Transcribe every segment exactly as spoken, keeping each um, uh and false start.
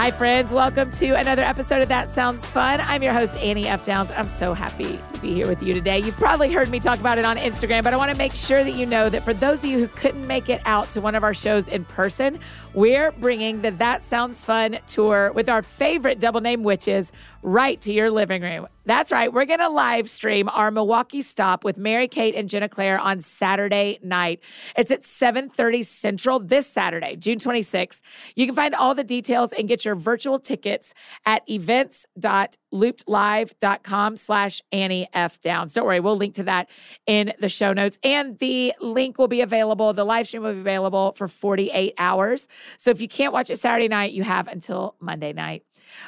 Hi, friends. Welcome to another episode of That Sounds Fun. I'm your host, Annie F. Downs. I'm so happy to be here with you today. You've probably heard me talk about it on Instagram, but I want to make sure that you know that for those of you who couldn't make it out to one of our shows in person, we're bringing the That Sounds Fun tour with our favorite double name witches right to your living room. That's right. We're going to live stream our Milwaukee stop with Mary Kate and Jenna Claire on Saturday night. It's at seven thirty Central this Saturday, June twenty-sixth. You can find all the details and get your virtual tickets at events.loopedlive.com slash Annie F. Downs. Don't worry, we'll link to that in the show notes. And the link will be available, the live stream will be available for forty-eight hours. So if you can't watch it Saturday night, you have until Monday night.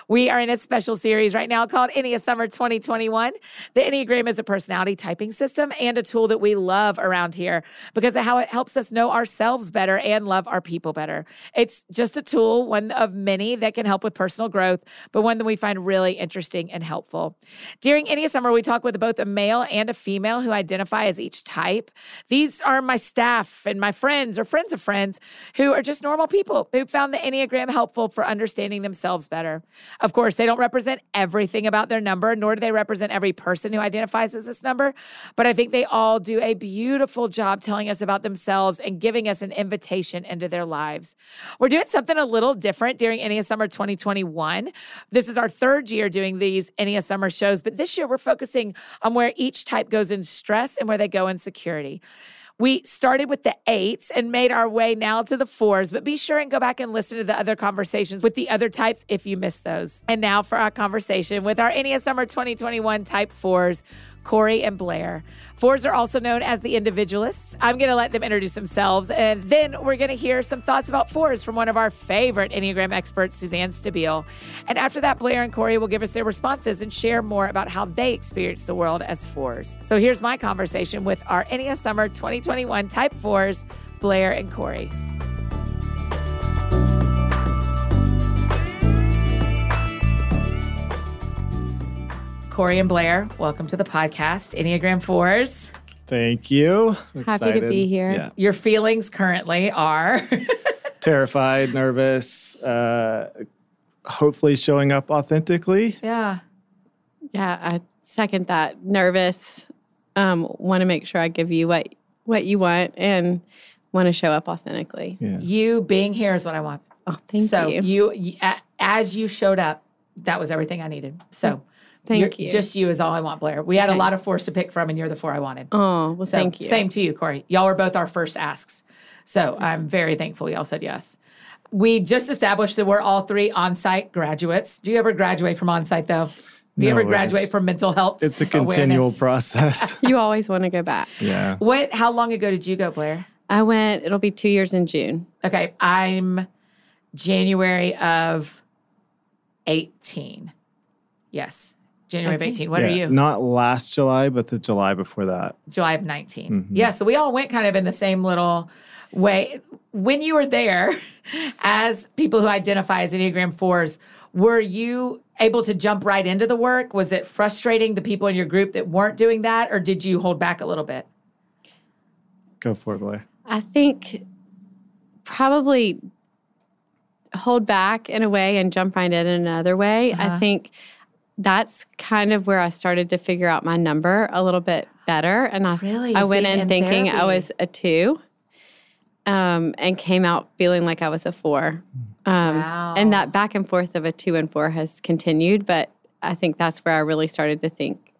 We are in a special series right now called Enneagram Summer twenty twenty-one. The Enneagram is a personality typing system and a tool that we love around here because of how it helps us know ourselves better and love our people better. It's just a tool, one of many that can help with personal growth, but one that we find really interesting and helpful. During Enneagram Summer, we talk with both a male and a female who identify as each type. These are my staff and my friends or friends of friends who are just normal people who found the Enneagram helpful for understanding themselves better. Of course, they don't represent everything about their number, nor do they represent every person who identifies as this number, but I think they all do a beautiful job telling us about themselves and giving us an invitation into their lives. We're doing something a little different during Enneagram Summer twenty twenty-one. This is our third year doing these Enneagram Summer shows, but this year we're focusing on where each type goes in stress and where they go in security. We started with the eights and made our way now to the fours, but be sure and go back and listen to the other conversations with the other types if you missed those. And now for our conversation with our Enneagram Summer twenty twenty-one Type fours, Corey and Blair. Fours are also known as the individualists. I'm going to let them introduce themselves, and then we're going to hear some thoughts about fours from one of our favorite Enneagram experts, Suzanne Stabile. And after that, Blair and Corey will give us their responses and share more about how they experience the world as fours. So here's my conversation with our Enneagram Summer twenty twenty-one Type fours, Blair and Corey. Corey and Blair, welcome to the podcast, Enneagram Fours. Thank you. I'm happy excited to be here. Yeah. Your feelings currently are? Terrified, nervous, uh, hopefully showing up authentically. Yeah. Yeah, I second that. Nervous. Um, want to make sure I give you what, what you want and want to show up authentically. Yeah. You being here is what I want. Oh, thank so you. So you, as you showed up, that was everything I needed. So. Thank you're, you. Just you is all I want, Blair. We had a lot of fours to pick from, and you're the four I wanted. Oh, well, so, thank you. Same to you, Corey. Y'all were both our first asks. So I'm very thankful y'all said yes. We just established that we're all three on-site graduates. Do you ever graduate from on-site, though? Do you no ever graduate worries. From mental health? It's a continual awareness. Process. You always want to go back. Yeah. What? How long ago did you go, Blair? I went, it'll be two years in June. Okay. I'm January of eighteen. Yes. January of eighteen. What yeah, are you? Not last July, but the July before that. July of nineteen. Mm-hmm. Yeah, so we all went kind of in the same little way. When you were there, as people who identify as Enneagram fours, were you able to jump right into the work? Was it frustrating, the people in your group that weren't doing that, or did you hold back a little bit? Go for it, Blair. I think probably hold back in a way and jump right in another way. Uh-huh. I think that's kind of where I started to figure out my number a little bit better. And I really? I went in, in thinking therapy. I was a two um, and came out feeling like I was a four. Um, wow. And that back and forth of a two and four has continued. But I think that's where I really started to think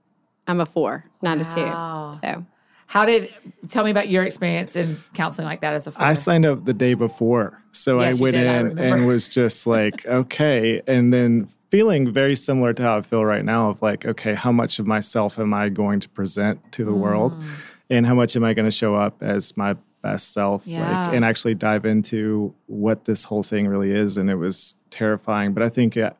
I'm a four, not wow. a two. So, how did – tell me about your experience in counseling like that as a four. I signed up the day before. So yes, I went did, in I and was just like, okay. And then – feeling very similar to how I feel right now of like, okay, how much of myself am I going to present to the mm. world? And how much am I going to show up as my best self? Yeah. Like, and actually dive into what this whole thing really is. And it was terrifying. But I think I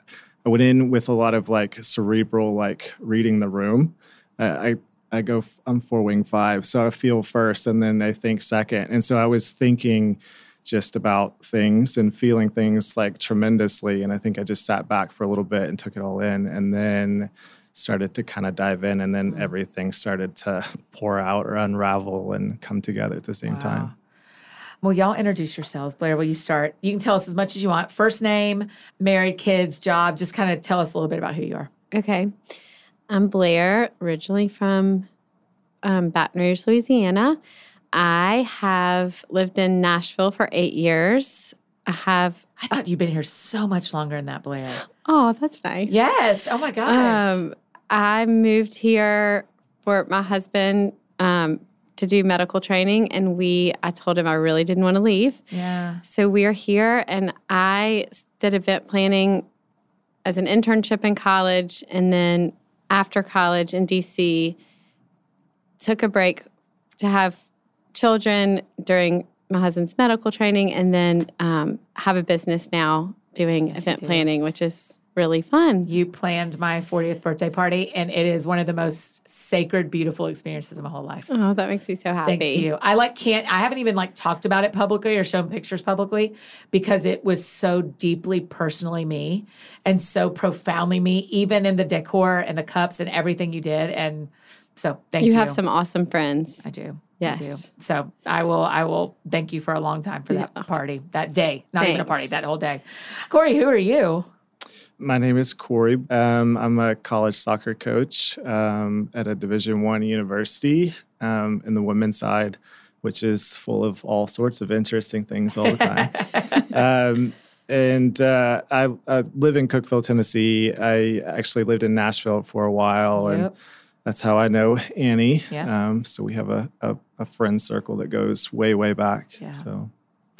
went in with a lot of like cerebral, like reading the room. Uh, I I go, I'm four wing five. So I feel first and then I think second. And so I was thinking just about things and feeling things like tremendously. And I think I just sat back for a little bit and took it all in and then started to kind of dive in. And then mm. everything started to pour out or unravel and come together at the same wow. time. Well, y'all introduce yourselves. Blair, will you start? You can tell us as much as you want. First name, married, kids, job. Just kind of tell us a little bit about who you are. Okay. I'm Blair, originally from um, Baton Rouge, Louisiana. I have lived in Nashville for eight years. I have. I thought uh, you've been here so much longer than that, Blair. Oh, that's nice. Yes. Oh, my gosh. Um, I moved here for my husband um, to do medical training, and we, I told him I really didn't want to leave. Yeah. So we are here, and I did event planning as an internship in college, and then after college in D C, took a break to have children during my husband's medical training, and then um, have a business now doing yes, event do. planning, which is really fun. You planned my fortieth birthday party, and it is one of the most sacred, beautiful experiences of my whole life. Oh, that makes me so happy. Thanks to you. I like can't, I haven't even like talked about it publicly or shown pictures publicly because it was so deeply personally me and so profoundly me, even in the decor and the cups and everything you did. And so thank you. You have some awesome friends. I do. Yes. I do. So I will I will thank you for a long time for that yeah. party, that day. Not Thanks. even a party, that whole day. Corey, who are you? My name is Corey. Um, I'm a college soccer coach um, at a Division I university um, in the women's side, which is full of all sorts of interesting things all the time. um, and uh, I, I live in Cookeville, Tennessee. I actually lived in Nashville for a while, yep. and that's how I know Annie. Yeah. Um, so we have a, a, a friend circle that goes way, way back. Yeah. So,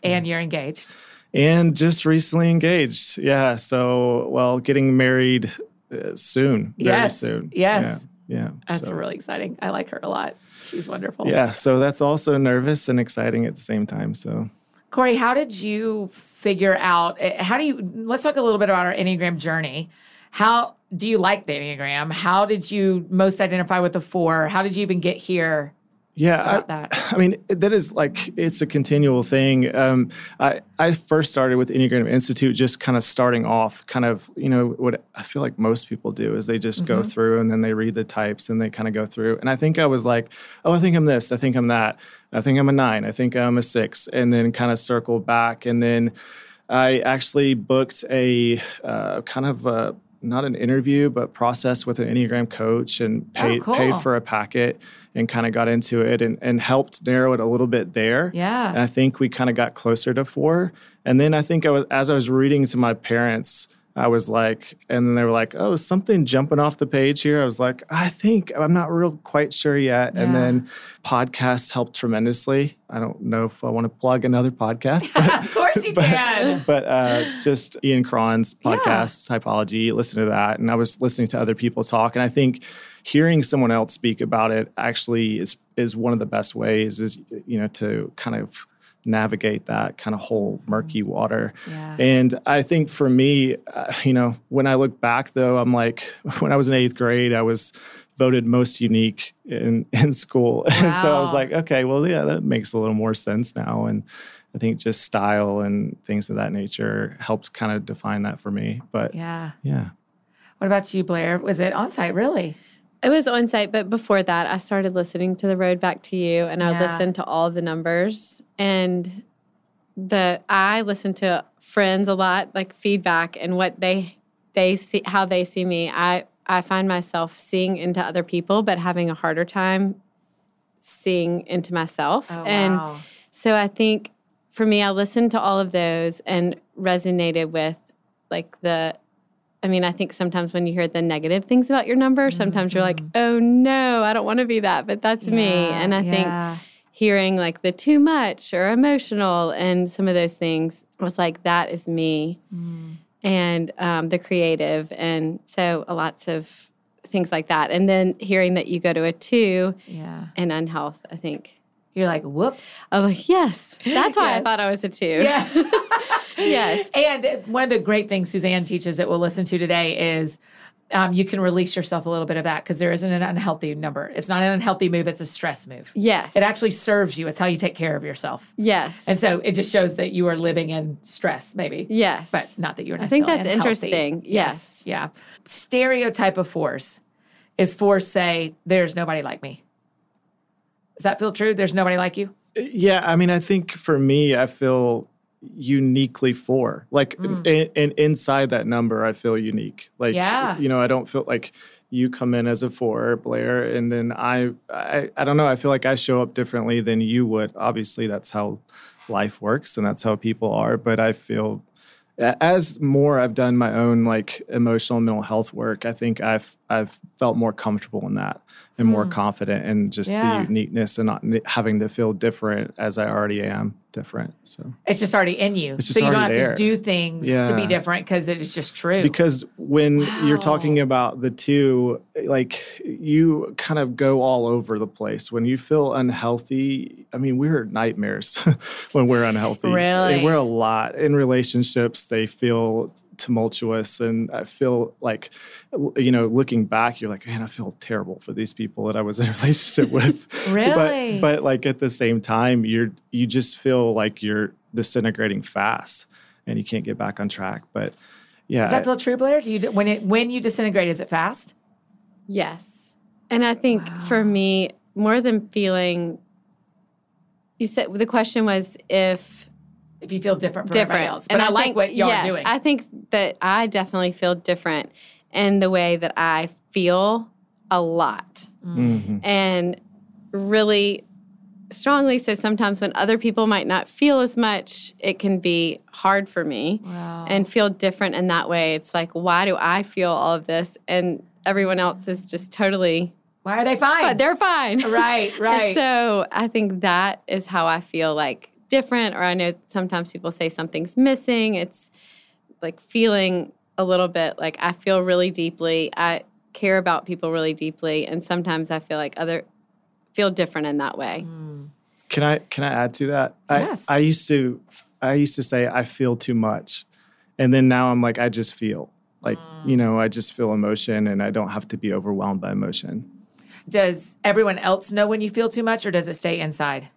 and yeah. you're engaged. And just recently engaged. Yeah. So, well, getting married uh, soon. Very yes. soon. Yes. Yeah. yeah. That's so. really exciting. I like her a lot. She's wonderful. Yeah. So that's also nervous and exciting at the same time. So, Corey, how did you figure out, how do you, let's talk a little bit about our Enneagram journey. How do you like the Enneagram? How did you most identify with the four? How did you even get here? Yeah, I, I mean, that is like, it's a continual thing. Um, I, I first started with Enneagram Institute, just kind of starting off kind of, you know, what I feel like most people do is they just mm-hmm. go through and then they read the types and they kind of go through. And I think I was like, oh, I think I'm this. I think I'm that. I think I'm a nine. I think I'm a six. And then kind of circle back. And then I actually booked a uh, kind of a, not an interview, but process with an Enneagram coach and paid, oh, cool. paid for a packet and kind of got into it and, and helped narrow it a little bit there. Yeah. And I think we kind of got closer to four. And then I think I was, as I was reading to my parents, I was like, and then they were like, oh, something jumping off the page here. I was like, I think I'm not real quite sure yet. Yeah. And then podcasts helped tremendously. I don't know if I want to plug another podcast. But, of course you but, can. But uh, just Ian Cron's podcast, yeah. Typology, listen to that. And I was listening to other people talk. And I think hearing someone else speak about it actually is is one of the best ways is, you know, to kind of navigate that kind of whole murky water. Yeah. And I think for me, uh, you know, when I look back though, I'm like, when I was in eighth grade, I was voted most unique in, in school. Wow. And so I was like, okay, well, yeah, that makes a little more sense now. And I think just style and things of that nature helped kind of define that for me. But yeah. yeah. What about you, Blair? Was it on site really? It was on site, but before that, I started listening to The Road Back to You, and I yeah. listened to all the numbers. And the I listened to friends a lot, like feedback and what they they see, how they see me. I I find myself seeing into other people, but having a harder time seeing into myself. Oh, and wow. so I think for me, I listened to all of those and resonated with like the. I mean, I think sometimes when you hear the negative things about your number, sometimes mm-hmm. you're like, oh, no, I don't want to be that, but that's yeah, me. And I yeah. think hearing like the too much or emotional and some of those things was like, that is me. Mm. And um, the creative. And so uh, lots of things like that. And then hearing that you go to a two yeah. and unhealth, I think. You're like, whoops. I'm like, yes. That's why yes. I thought I was a two. Yeah. Yes. And one of the great things Suzanne teaches that we'll listen to today is um, you can release yourself a little bit of that because there isn't an unhealthy number. It's not an unhealthy move. It's a stress move. Yes. It actually serves you. It's how you take care of yourself. Yes. And so it just shows that you are living in stress maybe. Yes. But not that you're necessarily unhealthy. I think that's interesting. Yes. yes. Yeah. Stereotype of fours is fours say, there's nobody like me. Does that feel true? There's nobody like you? Yeah, I mean, I think for me, I feel uniquely four. Like, mm. in, in, inside that number, I feel unique. Like, yeah. you know, I don't feel like you come in as a four, Blair, and then I, I, I don't know. I feel like I show up differently than you would. Obviously, that's how life works and that's how people are. But I feel as more I've done my own like emotional mental health work, I think I've I've felt more comfortable in that and more mm. confident in just yeah. the uniqueness and not having to feel different as I already am different. So it's just already in you. So you don't have there. to do things yeah. to be different because it is just true. Because when wow. you're talking about the two, like you kind of go all over the place. When you feel unhealthy, I mean, we're nightmares when we're unhealthy. Really? And we're a lot. In relationships, they feel tumultuous. And I feel like, you know, looking back, you're like, man, I feel terrible for these people that I was in a relationship with. Really? But, but like at the same time, you're, you just feel like you're disintegrating fast and you can't get back on track. But yeah. Does that feel true, Blair? Do you, when it, when you disintegrate, is it fast? Yes. And I think wow. for me, more than feeling, you said, the question was if, If you feel different from different. everybody else. But and I, I like think, what y'all yes, are doing. I think that I definitely feel different in the way that I feel a lot. Mm-hmm. And really strongly. So sometimes when other people might not feel as much, it can be hard for me. Wow. And feel different in that way. It's like, why do I feel all of this? And everyone else is just totally... Why are they fine? But they're fine. Right, right. So I think that is how I feel like different, or I know sometimes people say something's missing. It's like feeling a little bit like I feel really deeply. I care about people really deeply, and sometimes I feel like other feel different in that way. Mm. Can I can I add to that? Yes. I, I used to I used to say I feel too much, and then now I'm like I just feel like mm. you know I just feel emotion, and I don't have to be overwhelmed by emotion. Does everyone else know when you feel too much, or does it stay inside?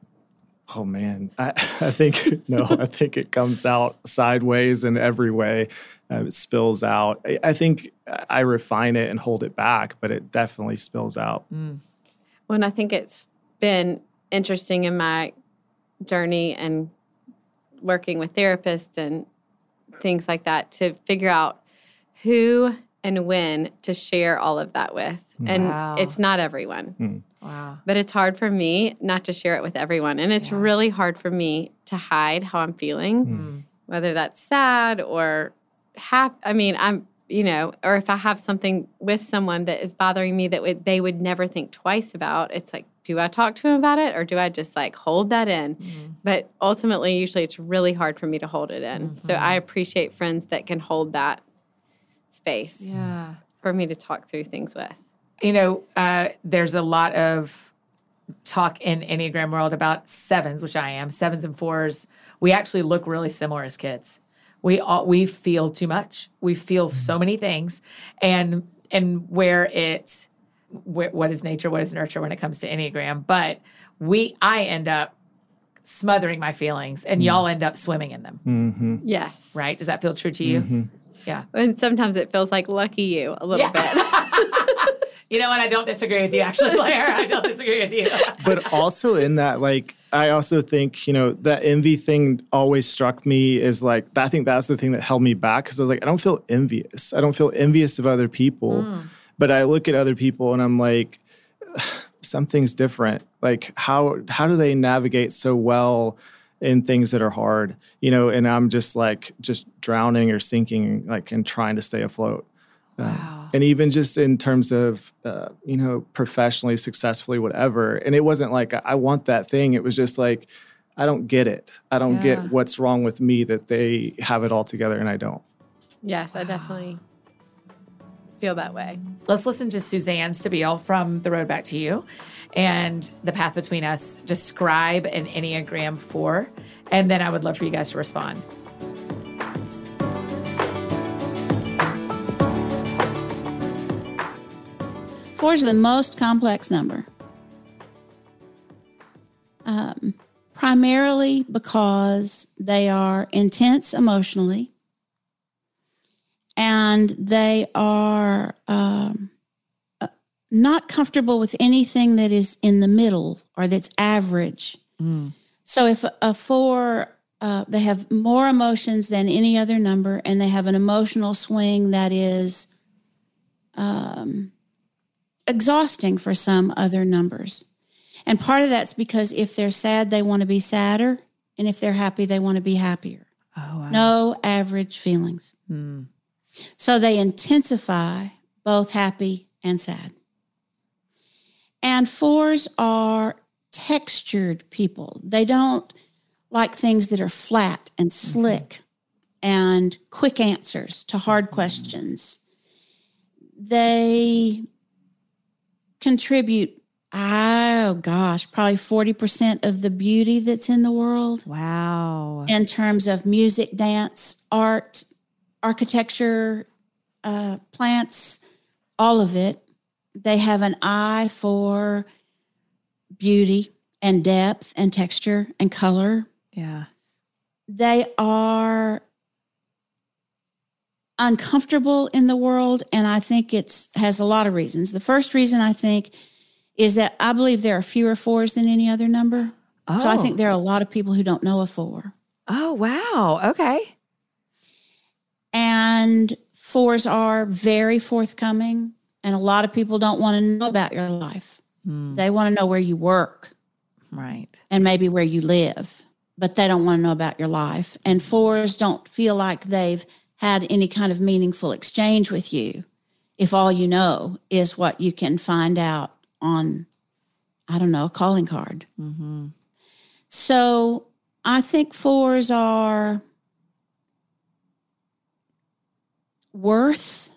Oh, man. I, I think, no, I think it comes out sideways in every way. Uh, it spills out. I, I think I refine it and hold it back, but it definitely spills out. Mm. Well, and I think it's been interesting in my journey and working with therapists and things like that to figure out who and when to share all of that with. And wow. it's not everyone. Mm. Wow. But it's hard for me not to share it with everyone. And it's yeah. really hard for me to hide how I'm feeling, mm. whether that's sad or happy. I mean, I'm, you know, or if I have something with someone that is bothering me that would, they would never think twice about, it's like, do I talk to him about it or do I just like hold that in? Mm. But ultimately, usually it's really hard for me to hold it in. Mm-hmm. So I appreciate friends that can hold that space yeah. for me to talk through things with. You know, uh, there's a lot of talk in Enneagram world about sevens, which I am, sevens and fours. We actually look really similar as kids. We all, we feel too much. We feel so many things. And and where it, where, what is nature, what is nurture when it comes to Enneagram? But we, I end up smothering my feelings and mm. y'all end up swimming in them. Mm-hmm. Yes. Right? Does that feel true to you? Mm-hmm. Yeah. And sometimes it feels like lucky you a little yeah. bit. You know what? I don't disagree with you, actually, Blair. I don't disagree with you. But also in that, like, I also think, you know, that envy thing always struck me as like, I think that's the thing that held me back because I was like, I don't feel envious. I don't feel envious of other people. Mm. But I look at other people and I'm like, something's different. Like, how how do they navigate so well in things that are hard? You know, and I'm just like, just drowning or sinking, like, and trying to stay afloat. Wow. Um, and even just in terms of, uh, you know, professionally, successfully, whatever. And it wasn't like, I want that thing. It was just like, I don't get it. I don't yeah. get what's wrong with me that they have it all together and I don't. Yes, wow. I definitely feel that way. Let's listen to Suzanne Stabile from The Road Back to You and The Path Between Us describe an Enneagram four. And then I would love for you guys to respond. Four is the most complex number, um, primarily because they are intense emotionally and they are um, not comfortable with anything that is in the middle or that's average. Mm. So if a four, uh, they have more emotions than any other number, and they have an emotional swing that is um, exhausting for some other numbers. And part of that's because if they're sad, they want to be sadder. And if they're happy, they want to be happier. Oh, wow. No average feelings. Mm. So they intensify both happy and sad. And fours are textured people. They don't like things that are flat and slick mm-hmm. and quick answers to hard mm-hmm. questions. They contribute, oh gosh, probably forty percent of the beauty that's in the world. Wow. In terms of music, dance, art, architecture, uh, plants, all of it. They have an eye for beauty and depth and texture and color. Yeah. They are uncomfortable in the world, and I think it's has a lot of reasons. The first reason, I think, is that I believe there are fewer fours than any other number. Oh. So I think there are a lot of people who don't know a four. Oh, wow. Okay. And fours are very forthcoming, and a lot of people don't want to know about your life. Hmm. They want to know where you work. Right. And maybe where you live, but they don't want to know about your life. And fours don't feel like they've had any kind of meaningful exchange with you if all you know is what you can find out on, I don't know, a calling card. Mm-hmm. So I think fours are worth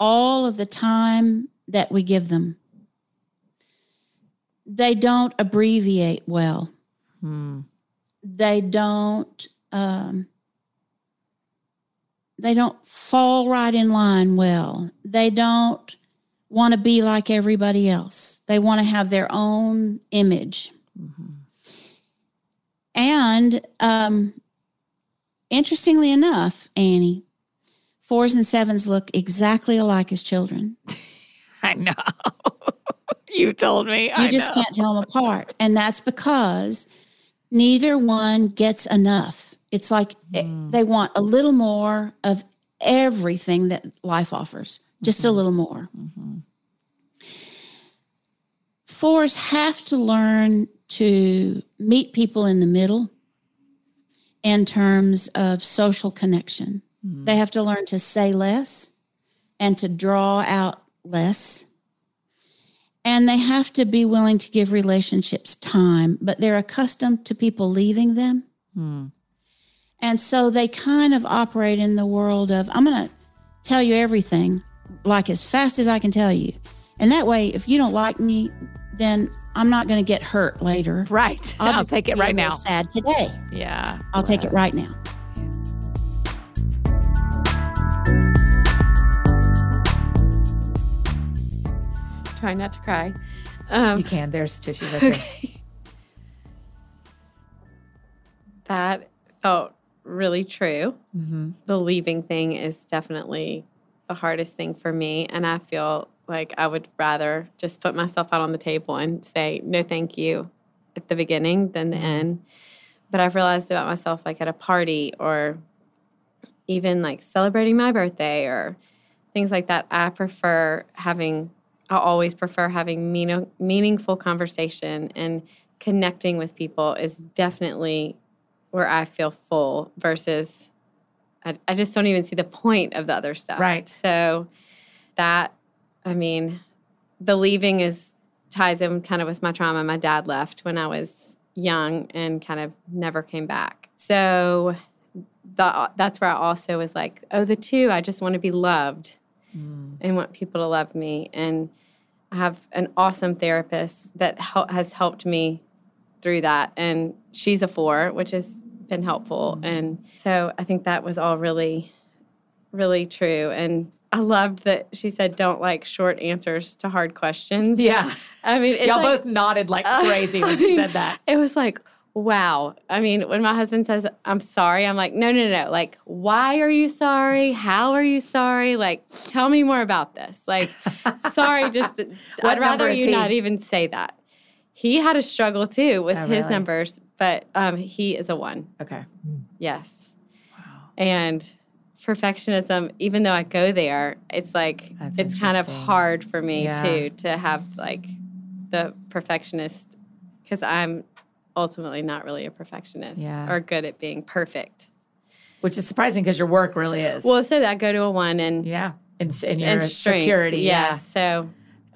all of the time that we give them. They don't abbreviate well. Hmm. They don't, um, they don't fall right in line well. They don't want to be like everybody else. They want to have their own image. Mm-hmm. And um, interestingly enough, Annie, fours and sevens look exactly alike as children. I know. You told me. You I just know. Can't tell them apart. And that's because neither one gets enough. It's like mm. they want a little more of everything that life offers, just mm-hmm. a little more. Mm-hmm. Fours have to learn to meet people in the middle in terms of social connection. Mm-hmm. They have to learn to say less and to draw out less. And they have to be willing to give relationships time, but they're accustomed to people leaving them. Mm. And so they kind of operate in the world of, I'm going to tell you everything, like as fast as I can tell you. And that way, if you don't like me, then I'm not going to get hurt later. Right. I'll, I'll just take it right now. Sad today. Yeah. I'll bless. Take it right now. Try not to cry. Um, you can. There's tissue right there. Okay. That felt really true. Mm-hmm. The leaving thing is definitely the hardest thing for me. And I feel like I would rather just put myself out on the table and say, no, thank you at the beginning than the end. But I've realized about myself, like at a party or even like celebrating my birthday or things like that, I prefer having... I always prefer having mean, meaningful conversation, and connecting with people is definitely where I feel full versus I, I just don't even see the point of the other stuff. Right. So that, I mean, the leaving is ties in kind of with my trauma. My dad left when I was young and kind of never came back. So the, that's where I also was like, oh, the two, I just want to be loved. Mm. And want people to love me. And I have an awesome therapist that hel- has helped me through that. And she's a four, which has been helpful. Mm. And so I think that was all really, really true. And I loved that she said, don't like short answers to hard questions. Yeah. I mean, it's y'all like, both nodded like uh, crazy when I she mean, said that. It was like, wow. I mean, when my husband says, I'm sorry, I'm like, no, no, no. Like, why are you sorry? How are you sorry? Like, tell me more about this. Like, sorry, just, I'd rather you he? not even say that. He had a struggle, too, with oh, his really? numbers, but um, he is a one. Okay. Yes. Wow. And perfectionism, even though I go there, it's like, That's it's kind of hard for me, yeah. too, to have, like, the perfectionist, because I'm ultimately not really a perfectionist yeah. or good at being perfect. Which is surprising because your work really is. Well, so I go to a one and yeah, and, and your and security, yeah. yeah. So,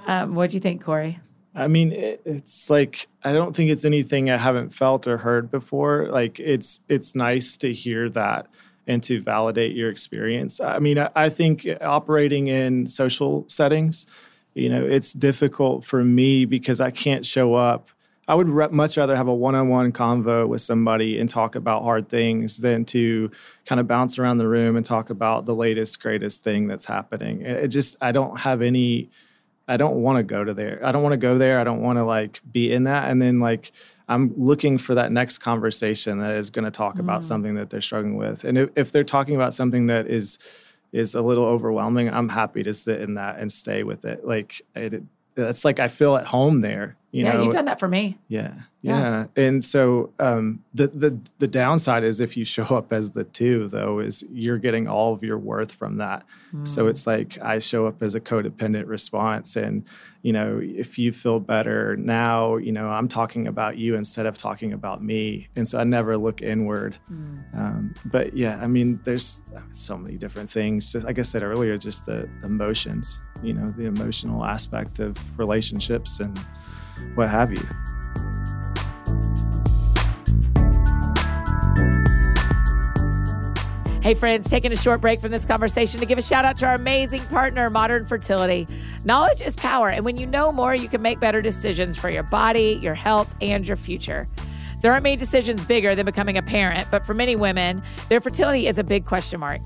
um, what do you think, Corey? I mean, it, it's like I don't think it's anything I haven't felt or heard before. Like it's it's nice to hear that and to validate your experience. I mean, I, I think operating in social settings, you know, it's difficult for me because I can't show up. I would re- much rather have a one-on-one convo with somebody and talk about hard things than to kind of bounce around the room and talk about the latest, greatest thing that's happening. It, it just, I don't have any, I don't want to go to there. I don't want to go there. I don't want to like be in that. And then like, I'm looking for that next conversation that is going to talk mm. about something that they're struggling with. And if, if they're talking about something that is, is a little overwhelming, I'm happy to sit in that and stay with it. Like it, it It's like I feel at home there. You yeah, know? You've done that for me. Yeah, yeah. yeah. And so um, the the the downside is if you show up as the two, though, is you're getting all of your worth from that. Mm. So it's like I show up as a codependent response. And, you know, if you feel better now, you know, I'm talking about you instead of talking about me. And so I never look inward. Mm. Um, but, yeah, I mean, there's so many different things. Like I said earlier, just the emotions, you know, the emotional aspect of relationships and what have you. Hey friends, taking a short break from this conversation to give a shout out to our amazing partner, Modern Fertility. Knowledge is power, and when you know more, you can make better decisions for your body, your health, and your future. There aren't many decisions bigger than becoming a parent, but for many women, their fertility is a big question mark.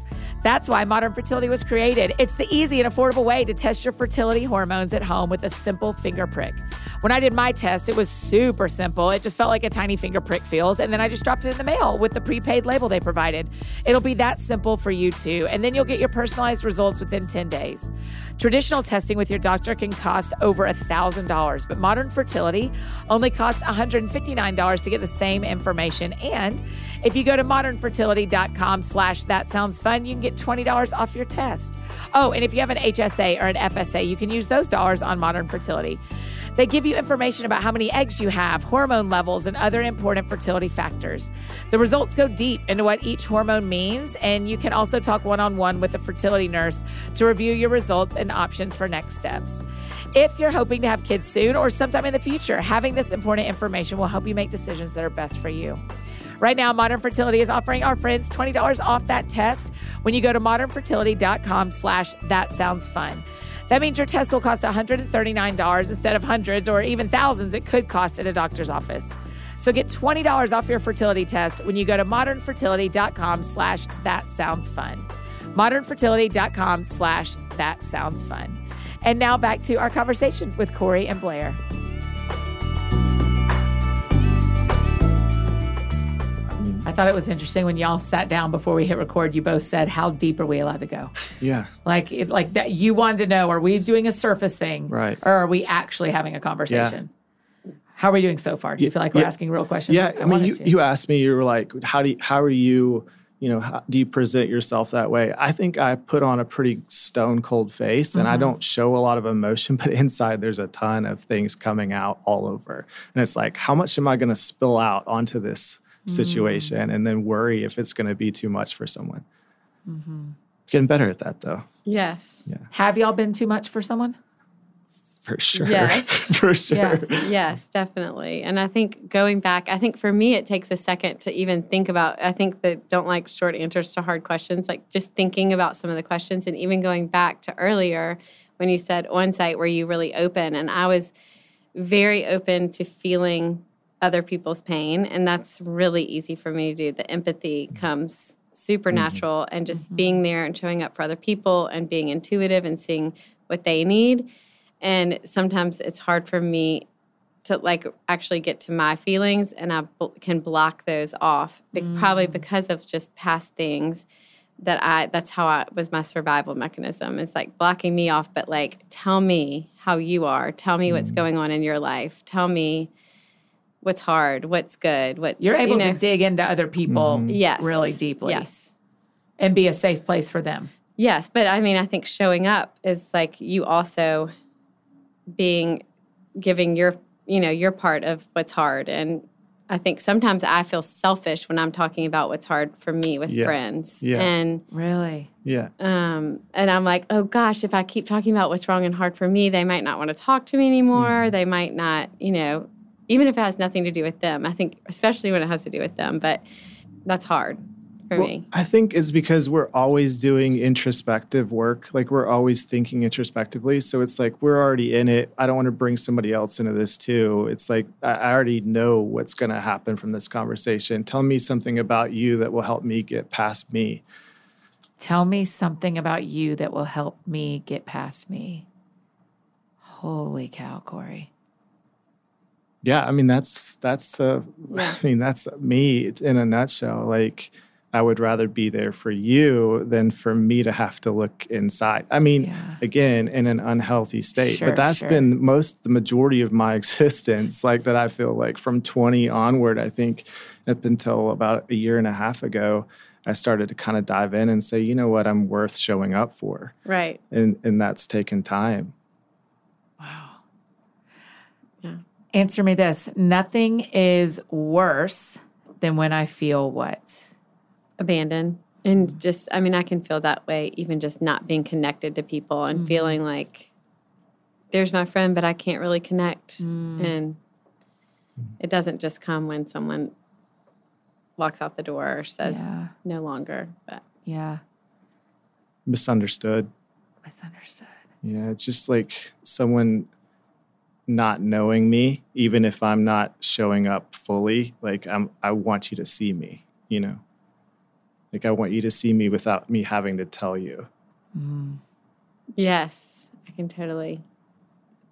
That's why Modern Fertility was created. It's the easy and affordable way to test your fertility hormones at home with a simple finger prick. When I did my test, it was super simple. It just felt like a tiny finger prick feels, and then I just dropped it in the mail with the prepaid label they provided. It'll be that simple for you too, and then you'll get your personalized results within ten days. Traditional testing with your doctor can cost over one thousand dollars, but Modern Fertility only costs one hundred fifty-nine dollars to get the same information, and if you go to modernfertility.com slash that sounds fun, you can get twenty dollars off your test. Oh, and if you have an H S A or an F S A, you can use those dollars on Modern Fertility. They give you information about how many eggs you have, hormone levels, and other important fertility factors. The results go deep into what each hormone means, and you can also talk one-on-one with a fertility nurse to review your results and options for next steps. If you're hoping to have kids soon or sometime in the future, having this important information will help you make decisions that are best for you. Right now, Modern Fertility is offering our friends twenty dollars off that test when you go to modernfertility.com slash that sounds fun. That means your test will cost one hundred thirty-nine dollars instead of hundreds or even thousands it could cost at a doctor's office. So get twenty dollars off your fertility test when you go to modernfertility.com slash that sounds fun. modernfertility.com slash that sounds fun. And now back to our conversation with Corey and Blair. I thought it was interesting when y'all sat down before we hit record, you both said, how deep are we allowed to go? Yeah. Like it, like that. You wanted to know, are we doing a surface thing? Right. Or are we actually having a conversation? Yeah. How are we doing so far? Do you feel like we're yeah. asking real questions? Yeah. I, I mean, you, you asked me, you were like, how do you, how are you, you know, how do you present yourself that way? I think I put on a pretty stone cold face mm-hmm. and I don't show a lot of emotion, but inside there's a ton of things coming out all over. And it's like, how much am I going to spill out onto this situation mm-hmm. and then worry if it's going to be too much for someone. Mm-hmm. Getting better at that, though. Yes. Yeah. Have y'all been too much for someone? For sure. Yes. for sure. Yeah. Yes, definitely. And I think going back, I think for me, it takes a second to even think about, I think that don't like short answers to hard questions, like just thinking about some of the questions and even going back to earlier when you said on site, were you really open? And I was very open to feeling other people's pain, and that's really easy for me to do. The empathy comes supernatural, mm-hmm. and just mm-hmm. being there and showing up for other people and being intuitive and seeing what they need. And sometimes it's hard for me to like actually get to my feelings, and I bl- can block those off, mm. probably because of just past things that I, that's how I was my survival mechanism. It's like blocking me off, but like, tell me how you are. Tell me mm. what's going on in your life. Tell me what's hard, what's good, what's, You're able you know, to dig into other people mm-hmm. yes, really deeply. Yes. And be a safe place for them. Yes, but I mean, I think showing up is like you also being, giving your, you know, your part of what's hard. And I think sometimes I feel selfish when I'm talking about what's hard for me with yeah. friends. Yeah. And really? Yeah. Um, and I'm like, oh gosh, if I keep talking about what's wrong and hard for me, they might not want to talk to me anymore. Mm. They might not, you know, even if it has nothing to do with them. I think, especially when it has to do with them, but that's hard for well, me. I think it's because we're always doing introspective work. Like we're always thinking introspectively. So it's like, we're already in it. I don't want to bring somebody else into this too. It's like, I already know what's going to happen from this conversation. Tell me something about you that will help me get past me. Tell me something about you that will help me get past me. Holy cow, Corey. Yeah, I mean, that's, that's, uh, I mean, that's me in a nutshell. Like, I would rather be there for you than for me to have to look inside. I mean, yeah. again, in an unhealthy state. Sure, but that's sure. been most, the majority of my existence, like that I feel like from twenty onward, I think up until about a year and a half ago, I started to kind of dive in and say, you know what, I'm worth showing up for. Right. And, and that's taken time. Answer me this. Nothing is worse than when I feel what? Abandoned. And just, I mean, I can feel that way, even just not being connected to people and mm. feeling like there's my friend, but I can't really connect. Mm. And it doesn't just come when someone walks out the door or says yeah. no longer. But yeah. Misunderstood. Misunderstood. Yeah, it's just like someone not knowing me, even if I'm not showing up fully, like I'm, I want you to see me, you know, like I want you to see me without me having to tell you. Mm. Yes, I can totally,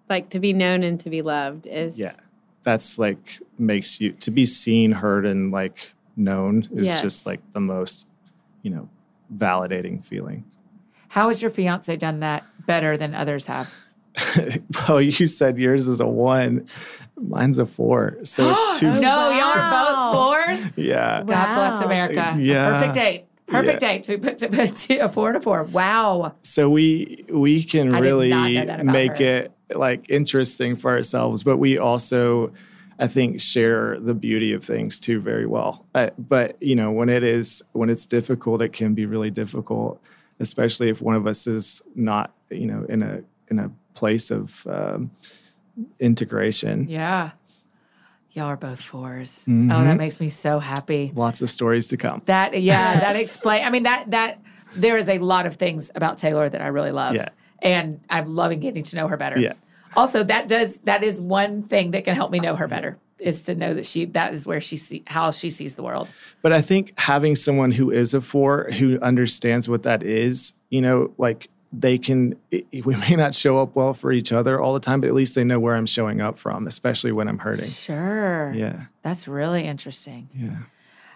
like to be known and to be loved is. Yeah, that's like makes you, to be seen, heard, and like known is yes. just like the most, you know, validating feeling. How has your fiance done that better than others have? Well, you said yours is a one. Mine's a four. So it's two. No, wow. Y'all are both fours? Yeah. Wow. God bless America. Yeah. A perfect eight. Perfect yeah. eight to put to put to a four and a four. Wow. So we we can I really make her. It like interesting for ourselves, but we also I think share the beauty of things too very well. Uh, but you know, when it is when it's difficult, it can be really difficult, especially if one of us is not, you know, in a in a place of um, integration. Yeah. Y'all are both fours. Mm-hmm. Oh, that makes me so happy. Lots of stories to come. That, yeah, that explains. I mean, that, that, there is a lot of things about Taylor that I really love. Yeah. And I'm loving getting to know her better. Yeah. Also, that does, that is one thing that can help me know her better. Is to know that she, that is where she see, how she sees the world. But I think having someone who is a four, who understands what that is, you know, like, they can, we may not show up well for each other all the time, but at least they know where I'm showing up from, especially when I'm hurting. Sure. Yeah. That's really interesting. Yeah.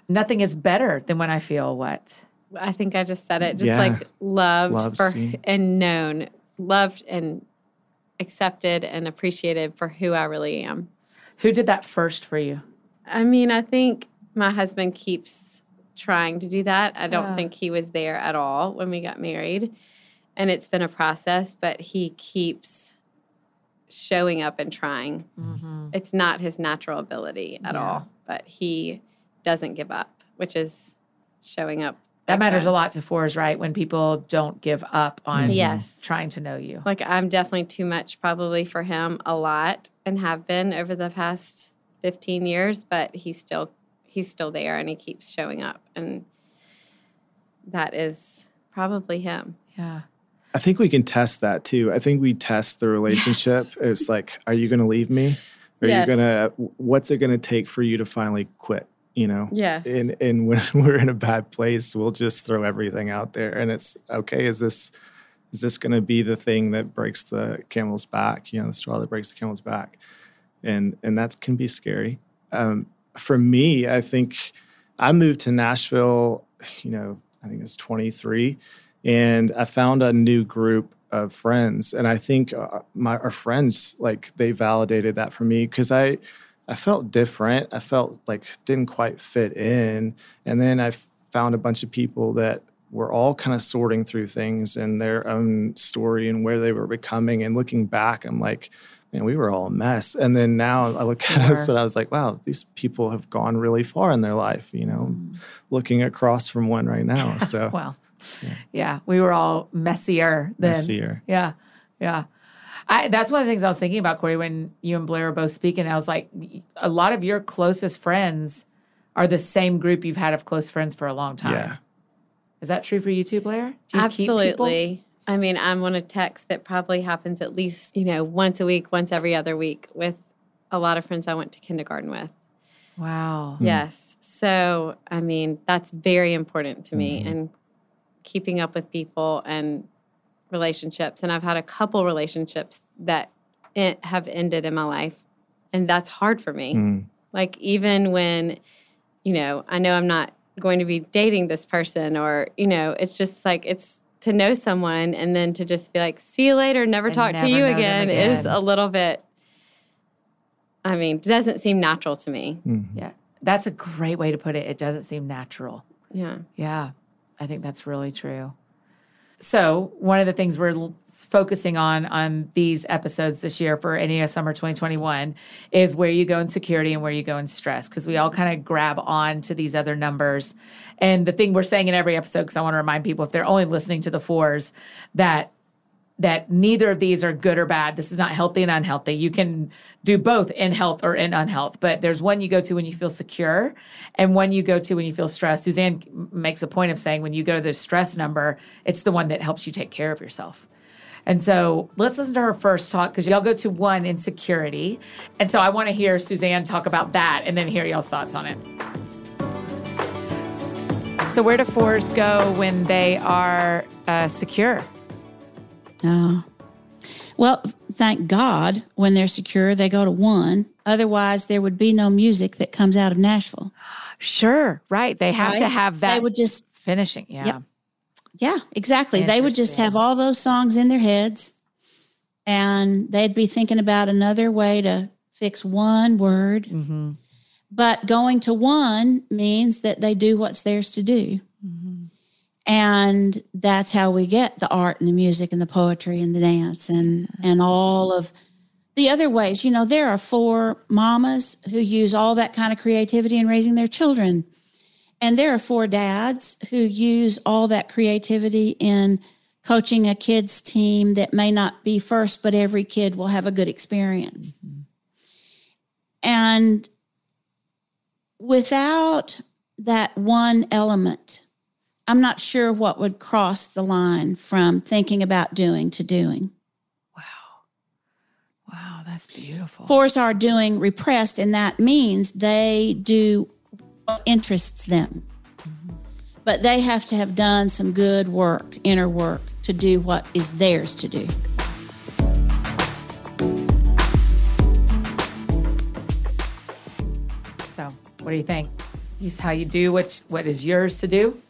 Nothing is better than when I feel what? I think I just said it. Just yeah. like loved, loved for, and known, loved and accepted and appreciated for who I really am. Who did that first for you? I mean, I think my husband keeps trying to do that. I don't yeah. think he was there at all when we got married. And it's been a process, but he keeps showing up and trying. Mm-hmm. It's not his natural ability at yeah. all, but he doesn't give up, which is showing up. That like matters that. A lot to fours, right? When people don't give up on yes. trying to know you. Like I'm definitely too much probably for him a lot and have been over the past fifteen years, but he's still he's still there and he keeps showing up. And that is probably him. Yeah. I think we can test that too. I think we test the relationship. Yes. It's like, are you going to leave me? Are yes. you going to, what's it going to take for you to finally quit? You know? Yes. And, and when we're in a bad place, we'll just throw everything out there. And it's, okay, is this, is this going to be the thing that breaks the camel's back? You know, the straw that breaks the camel's back. And, and that can be scary. Um, for me, I think I moved to Nashville, you know, I think it was twenty-three. And I found a new group of friends. And I think uh, my, our friends, like, they validated that for me because I I felt different. I felt like didn't quite fit in. And then I found a bunch of people that were all kind of sorting through things and their own story and where they were becoming. And looking back, I'm like, man, we were all a mess. And then now I look at us and I was like, wow, these people have gone really far in their life, you know, mm. looking across from one right now. So, wow. Yeah. yeah, we were all messier then. Messier. Yeah, yeah. I, that's one of the things I was thinking about, Corey, when you and Blair were both speaking. I was like, a lot of your closest friends are the same group you've had of close friends for a long time. Yeah. Is that true for you too, Blair? Do you Absolutely. Keep people? I mean, I'm on a text that probably happens at least, you know, once a week, once every other week with a lot of friends I went to kindergarten with. Wow. Mm. Yes. So, I mean, that's very important to me mm. and keeping up with people and relationships. And I've had a couple relationships that have ended in my life, and that's hard for me. Mm. Like, even when, you know, I know I'm not going to be dating this person, or, you know, it's just like, it's to know someone and then to just be like, see you later, never and talk never to you again, again is a little bit, I mean, doesn't seem natural to me. Mm-hmm. Yeah. That's a great way to put it. It doesn't seem natural. Yeah. Yeah. I think that's really true. So one of the things we're l- focusing on on these episodes this year for N E O Summer twenty twenty-one is where you go in security and where you go in stress, because we all kind of grab on to these other numbers. And the thing we're saying in every episode, because I want to remind people, if they're only listening to the fours, that that neither of these are good or bad. This is not healthy and unhealthy. You can do both in health or in unhealth, but there's one you go to when you feel secure and one you go to when you feel stressed. Suzanne makes a point of saying when you go to the stress number, it's the one that helps you take care of yourself. And so let's listen to her first talk, because y'all go to one in security. And so I want to hear Suzanne talk about that and then hear y'all's thoughts on it. So where do fours go when they are uh, secure? Oh, well, thank God when they're secure, they go to one. Otherwise, there would be no music that comes out of Nashville. Sure. Right. They have right? to have that. They would just finishing. Yeah. Yep. Yeah, exactly. They would just have all those songs in their heads, and they'd be thinking about another way to fix one word. Mm-hmm. But going to one means that they do what's theirs to do. Mm-hmm. And that's how we get the art and the music and the poetry and the dance and, and all of the other ways. You know, there are four mamas who use all that kind of creativity in raising their children. And there are four dads who use all that creativity in coaching a kid's team that may not be first, but every kid will have a good experience. Mm-hmm. And without that one element, I'm not sure what would cross the line from thinking about doing to doing. Wow. Wow, that's beautiful. Fours are doing repressed, and that means they do what interests them. Mm-hmm. But they have to have done some good work, inner work, to do what is theirs to do. So what do you think? Just how you do what, what is yours to do?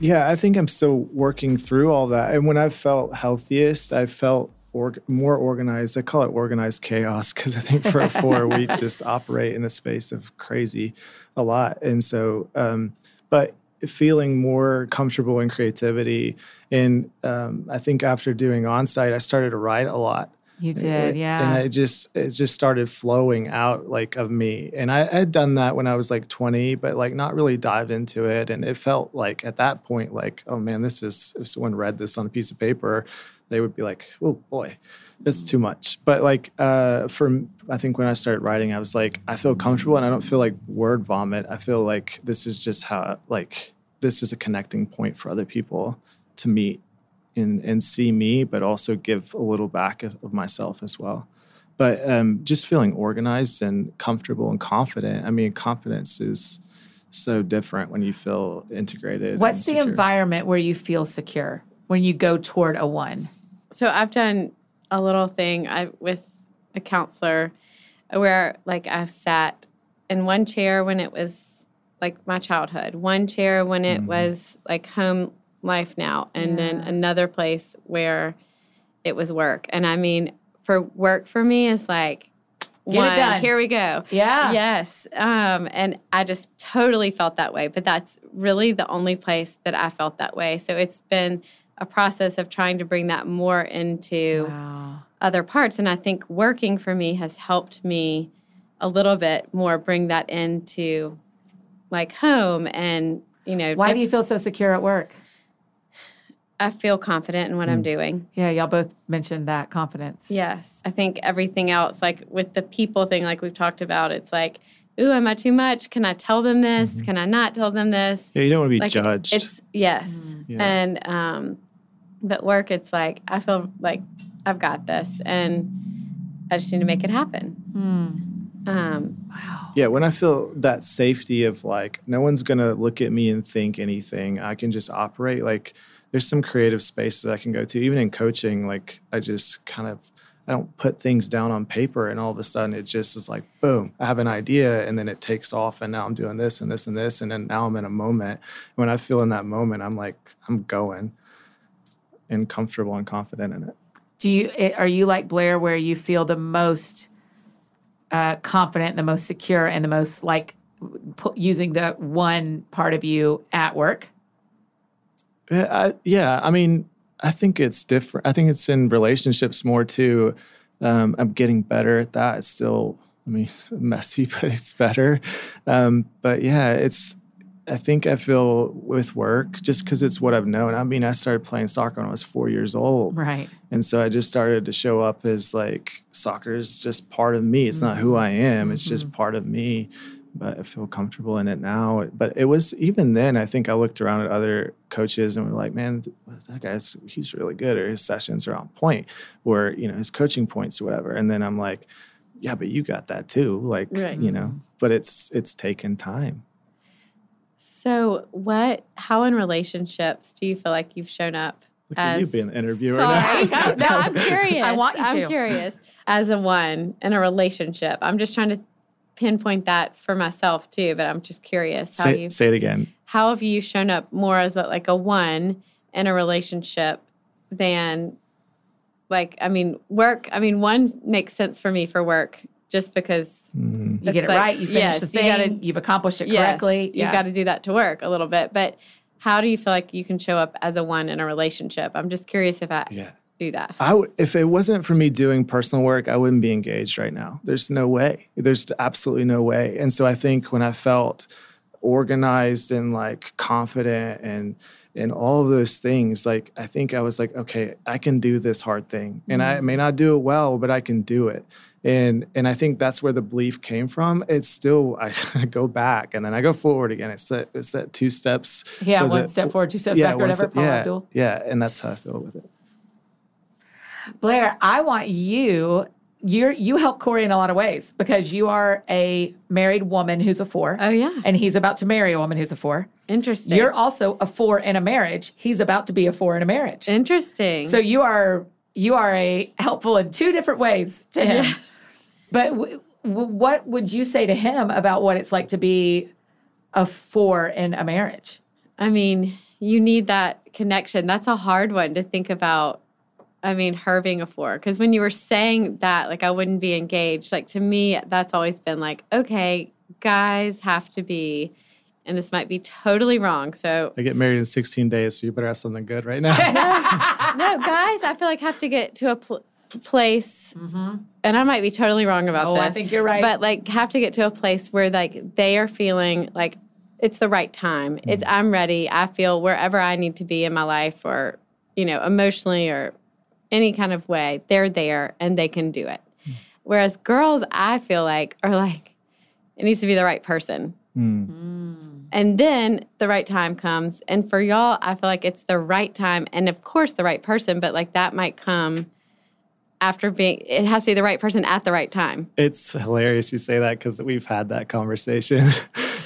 Yeah, I think I'm still working through all that. And when I felt healthiest, I felt org- more organized. I call it organized chaos, because I think for a four, we just operate in a space of crazy a lot. And so, um, but feeling more comfortable in creativity. And um, I think after doing onsite, I started to write a lot. You did, yeah. And I just it just started flowing out like of me. And I had done that when I was like twenty, but like not really dived into it. And it felt like at that point, like, oh man, this is, if someone read this on a piece of paper, they would be like, oh boy, that's too much. But like uh, for I think when I started writing, I was like, I feel comfortable and I don't feel like word vomit. I feel like this is just how like this is a connecting point for other people to meet. And, and see me, but also give a little back of myself as well. But um, just feeling organized and comfortable and confident. I mean, confidence is so different when you feel integrated. What's the environment where you feel secure when you go toward a one? So I've done a little thing I, with a counselor where, like, I've sat in one chair when it was, like, my childhood, one chair when it mm-hmm. was, like, home life now, and yeah. then another place where it was work. And I mean, for work for me is like Get one. It done. Here we go. Yeah. Yes. Um, and I just totally felt that way. But that's really the only place that I felt that way. So it's been a process of trying to bring that more into wow. other parts. And I think working for me has helped me a little bit more bring that into like home and, you know. Why diff- do you feel so secure at work? I feel confident in what mm. I'm doing. Yeah, y'all both mentioned that, confidence. Yes. I think everything else, like with the people thing, like we've talked about, it's like, ooh, am I too much? Can I tell them this? Mm-hmm. Can I not tell them this? Yeah, you don't want to be like, judged. It's yes. Mm. Yeah. And um, but work, it's like, I feel like I've got this, and I just need to make it happen. Mm. Um, wow. Yeah, when I feel that safety of like, no one's going to look at me and think anything. I can just operate like... There's some creative spaces I can go to. Even in coaching, like I just kind of, I don't put things down on paper and all of a sudden it just is like, boom, I have an idea and then it takes off and now I'm doing this and this and this and then now I'm in a moment. When I feel in that moment, I'm like, I'm going and comfortable and confident in it. Do you, are you like Blair where you feel the most uh, confident, the most secure and the most like pu- using the one part of you at work? I, yeah, I mean, I think it's different. I think it's in relationships more too. Um, I'm getting better at that. It's still, I mean, messy, but it's better. Um, but yeah, it's, I think I feel with work just because it's what I've known. I mean, I started playing soccer when I was four years old. Right. And so I just started to show up as like, soccer is just part of me. It's mm-hmm. not who I am. It's mm-hmm. just part of me. But I feel comfortable in it now. But it was, even then, I think I looked around at other coaches and were like, man, that guy's, he's really good, or his sessions are on point, or, you know, his coaching points or whatever. And then I'm like, yeah, but you got that too. Like, right. you know, but it's, it's taken time. So what, how in relationships do you feel like you've shown up? Look as, at you being an interviewer sorry. now. No, I'm curious. I want you I'm to. I'm curious. As a one in a relationship, I'm just trying to pinpoint that for myself too, but I'm just curious. How say, you, say it again. How have you shown up more as a, like a one in a relationship than like, I mean, work, I mean, one makes sense for me for work just because. Mm-hmm. You get it like, right, you finish yes, the thing, you gotta, you've accomplished it correctly. Yes, yeah. You've got to do that to work a little bit, but how do you feel like you can show up as a one in a relationship? I'm just curious if I... Yeah. do that. I w- if it wasn't for me doing personal work, I wouldn't be engaged right now. There's no way. There's absolutely no way. And so I think when I felt organized and like confident and and all of those things, like I think I was like, okay, I can do this hard thing. And mm-hmm. I may not do it well, but I can do it. And and I think that's where the belief came from. It's still, I, I go back and then I go forward again. It's that it's that two steps. Yeah, one it? step forward, two steps yeah, back, or whatever. Step, yeah, yeah, and that's how I feel with it. Blair, I want you, you you help Corey in a lot of ways because you are a married woman who's a four. Oh, yeah. And he's about to marry a woman who's a four. Interesting. You're also a four in a marriage. He's about to be a four in a marriage. Interesting. So you are you are a helpful in two different ways to him. Yes. But w- w- what would you say to him about what it's like to be a four in a marriage? I mean, you need that connection. That's a hard one to think about. I mean, her being a four. Because when you were saying that, like, I wouldn't be engaged. Like, to me, that's always been like, okay, guys have to be, and this might be totally wrong. So I get married in sixteen days, so you better have something good right now. no, no, guys, I feel like have to get to a pl- place, mm-hmm. and I might be totally wrong about oh, this. Oh, I think you're right. But, like, have to get to a place where, like, they are feeling like it's the right time. Mm-hmm. It's I'm ready. I feel wherever I need to be in my life or, you know, emotionally or any kind of way, they're there and they can do it. Mm. Whereas girls, I feel like, are like, it needs to be the right person. Mm. Mm. And then the right time comes. And for y'all, I feel like it's the right time and, of course, the right person. But, like, that might come after being – it has to be the right person at the right time. It's hilarious you say that because we've had that conversation.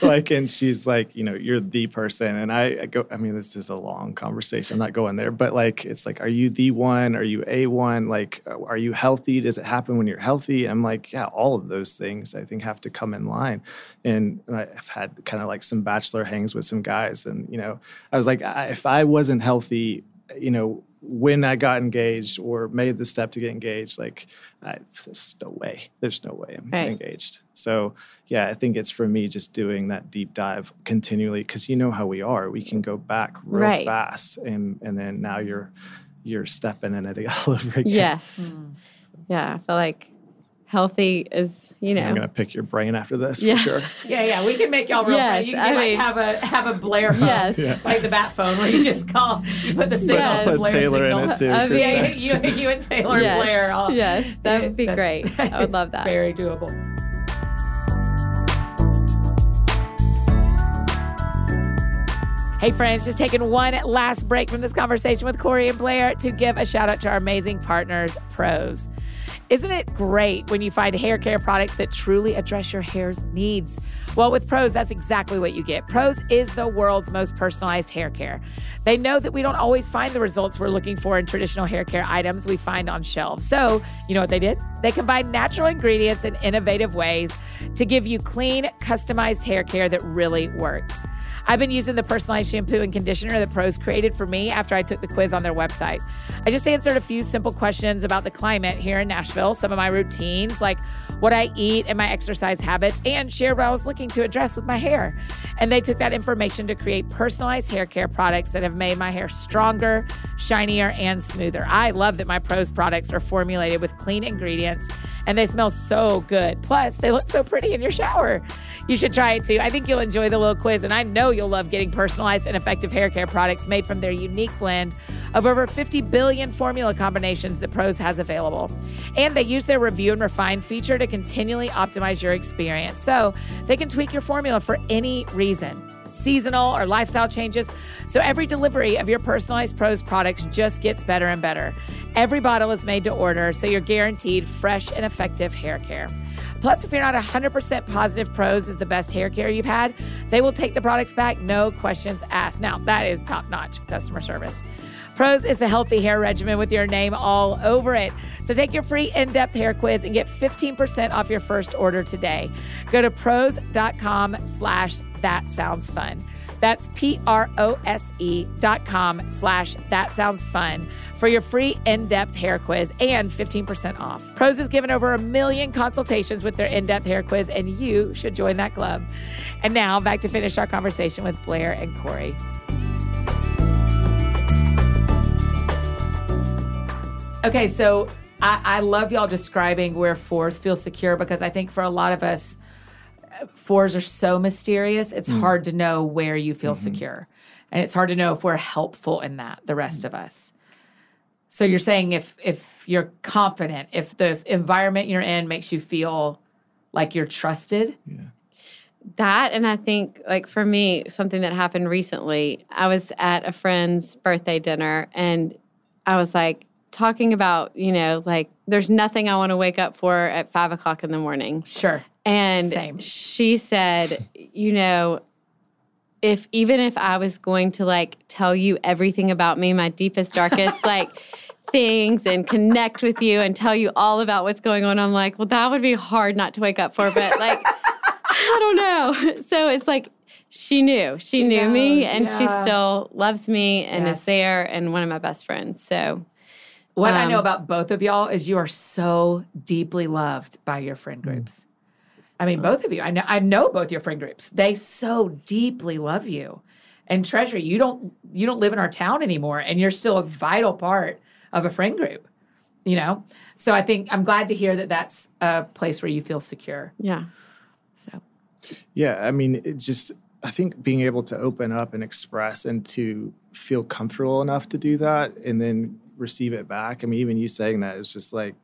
Like, and she's like, you know, you're the person. And I, I go, I mean, this is a long conversation. I'm not going there. But, like, it's like, are you the one? Are you a one? Like, are you healthy? Does it happen when you're healthy? I'm like, yeah, all of those things, I think, have to come in line. And I've had kind of like some bachelor hangs with some guys. And, you know, I was like, I, if I wasn't healthy, you know, when I got engaged or made the step to get engaged, like, I, there's no way. There's no way I'm right. engaged. So, yeah, I think it's for me just doing that deep dive continually, because you know how we are. We can go back real right. fast, and, and then now you're you're stepping in it all over again. Yes. Mm. Yeah, I feel like healthy is, you know. I'm going to pick your brain after this yes. for sure. Yeah, yeah. We can make y'all real yes, You can like, have a have a blare phone, yes. yeah. like the bat phone where you just call, you put the signal. Yes. I'll put Taylor signal. in it too. Um, yeah, you, you and Taylor yes. and Blair. All. Yes, that would be That's, great. That I would love that. Very doable. Hey friends, just taking one last break from this conversation with Corey and Blair to give a shout out to our amazing partners, Pros. Isn't it great when you find hair care products that truly address your hair's needs? Well, with Pros, that's exactly what you get. Pros is the world's most personalized hair care. They know that we don't always find the results we're looking for in traditional hair care items we find on shelves. So, you know what they did? They combined natural ingredients in innovative ways to give you clean, customized hair care that really works. I've been using the personalized shampoo and conditioner that Pros created for me after I took the quiz on their website. I just answered a few simple questions about the climate here in Nashville, some of my routines, like what I eat and my exercise habits, and shared what I was looking to address with my hair. And they took that information to create personalized hair care products that have made my hair stronger, shinier, and smoother. I love that my Pros products are formulated with clean ingredients, and they smell so good. Plus, they look so pretty in your shower. You should try it too. I think you'll enjoy the little quiz, and I know you'll love getting personalized and effective hair care products made from their unique blend of over fifty billion formula combinations that Pros has available. And they use their review and refine feature to continually optimize your experience. So they can tweak your formula for any reason, seasonal or lifestyle changes. So every delivery of your personalized Pros products just gets better and better. Every bottle is made to order, so you're guaranteed fresh and effective hair care. Plus, if you're not one hundred percent positive Pros is the best hair care you've had, they will take the products back, no questions asked. Now, that is top-notch customer service. Pros is the healthy hair regimen with your name all over it. So take your free in-depth hair quiz and get fifteen percent off your first order today. Go to pros.com slash that sounds fun. That's P R O S E dot com slash that sounds fun for your free in-depth hair quiz and fifteen percent off. Pros has given over a million consultations with their in-depth hair quiz, and you should join that club. And now back to finish our conversation with Blair and Corey. Okay, so I, I love y'all describing where fours feel secure, because I think for a lot of us, fours are so mysterious, it's mm-hmm. hard to know where you feel mm-hmm. secure. And it's hard to know if we're helpful in that, the rest mm-hmm. of us. So you're saying if if you're confident, if this environment you're in makes you feel like you're trusted. Yeah. That, and I think, like, for me, something that happened recently, I was at a friend's birthday dinner, and I was, like, talking about, you know, like, there's nothing I want to wake up for at five o'clock in the morning. Sure. And Same. She said, you know, if even if I was going to, like, tell you everything about me, my deepest, darkest, like, things, and connect with you and tell you all about what's going on, I'm like, well, that would be hard not to wake up for. But, like, I don't know. So it's like she knew. She, she knew knows, me, and yeah. she still loves me and yes. is there and one of my best friends. So what um, I know about both of y'all is you are so deeply loved by your friend groups. Mm-hmm. I mean, both of you. I know, I know both your friend groups. They so deeply love you and treasure you. You don't, you don't live in our town anymore, and you're still a vital part of a friend group, you know? So I think I'm glad to hear that that's a place where you feel secure. Yeah. So. Yeah, I mean, it just, I think being able to open up and express and to feel comfortable enough to do that and then receive it back. I mean, even you saying that is just like,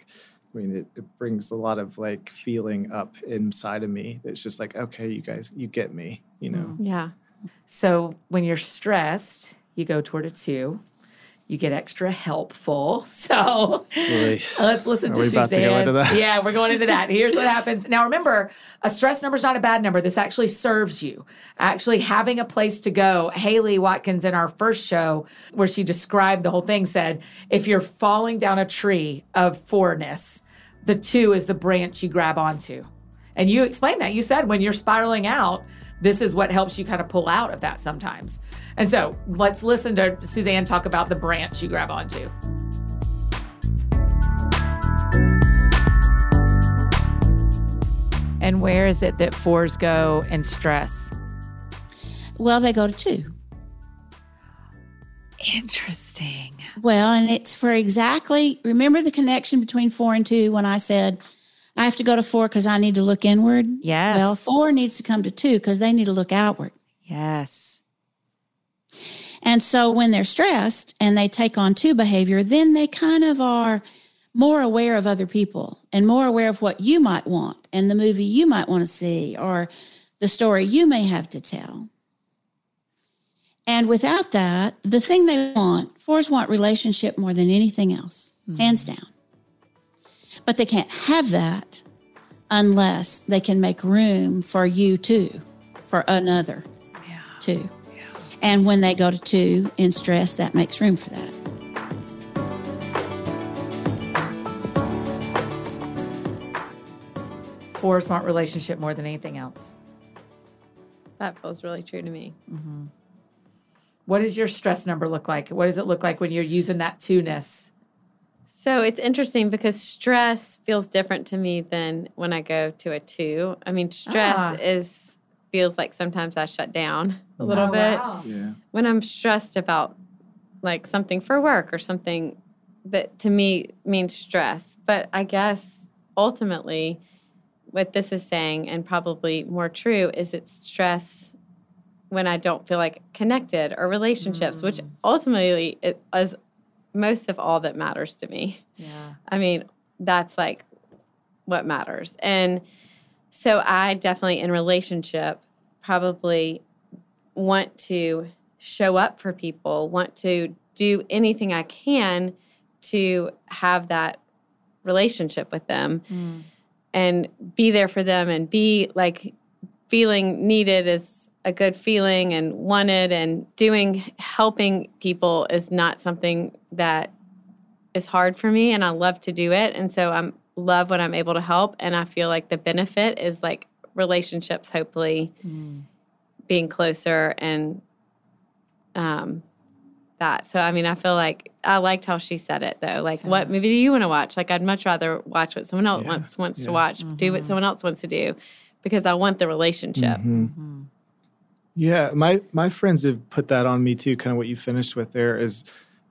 I mean, it, it brings a lot of, like, feeling up inside of me. It's just like, okay, you guys, you get me, you know? Yeah. So when you're stressed, you go toward a two. You get extra helpful. So really? Let's listen Are to we Suzanne. About to go into that? Yeah, we're going into that. Here's what happens. Now, remember, a stress number is not a bad number. This actually serves you. Actually having a place to go. Haley Watkins in our first show, where she described the whole thing, said, if you're falling down a tree of fourness, the two is the branch you grab onto. And you explained that. You said when you're spiraling out, this is what helps you kind of pull out of that sometimes. And so let's listen to Suzanne talk about the branch you grab onto. And where is it that fours go in stress? Well, they go to two. Interesting. Well, and it's for exactly, remember the connection between four and two when I said, I have to go to four because I need to look inward? Yes. Well, four needs to come to two because they need to look outward. Yes. And so when they're stressed and they take on two behavior, then they kind of are more aware of other people and more aware of what you might want and the movie you might want to see or the story you may have to tell. And without that, the thing they want, fours want relationship more than anything else, mm-hmm. hands down. But they can't have that unless they can make room for you too, for another yeah. too. Yeah. And when they go to two in stress, that makes room for that. Fours want relationship more than anything else. That feels really true to me. Mm-hmm. What does your stress number look like? What does it look like when you're using that two-ness? So it's interesting because stress feels different to me than when I go to a two. I mean, stress ah. is feels like sometimes I shut down a little oh, bit. Wow. Yeah. When I'm stressed about like something for work or something that to me means stress. But I guess ultimately what this is saying, and probably more true, is it's stress when I don't feel like connected or relationships, mm. which ultimately it is most of all that matters to me. Yeah. I mean, that's like what matters. And so I definitely in relationship probably want to show up for people, want to do anything I can to have that relationship with them mm. and be there for them and be like feeling needed is a good feeling and wanted, and doing, helping people is not something that is hard for me, and I love to do it. And so I love when I'm able to help, and I feel like the benefit is like relationships, hopefully mm. being closer and um, that. So, I mean, I feel like I liked how she said it, though. Like, yeah. what movie do you want to watch? Like, I'd much rather watch what someone else yeah. wants, wants yeah. to watch, mm-hmm. do what someone else wants to do, because I want the relationship. Mm-hmm. Mm-hmm. Yeah, my, my friends have put that on me too. Kind of what you finished with there is,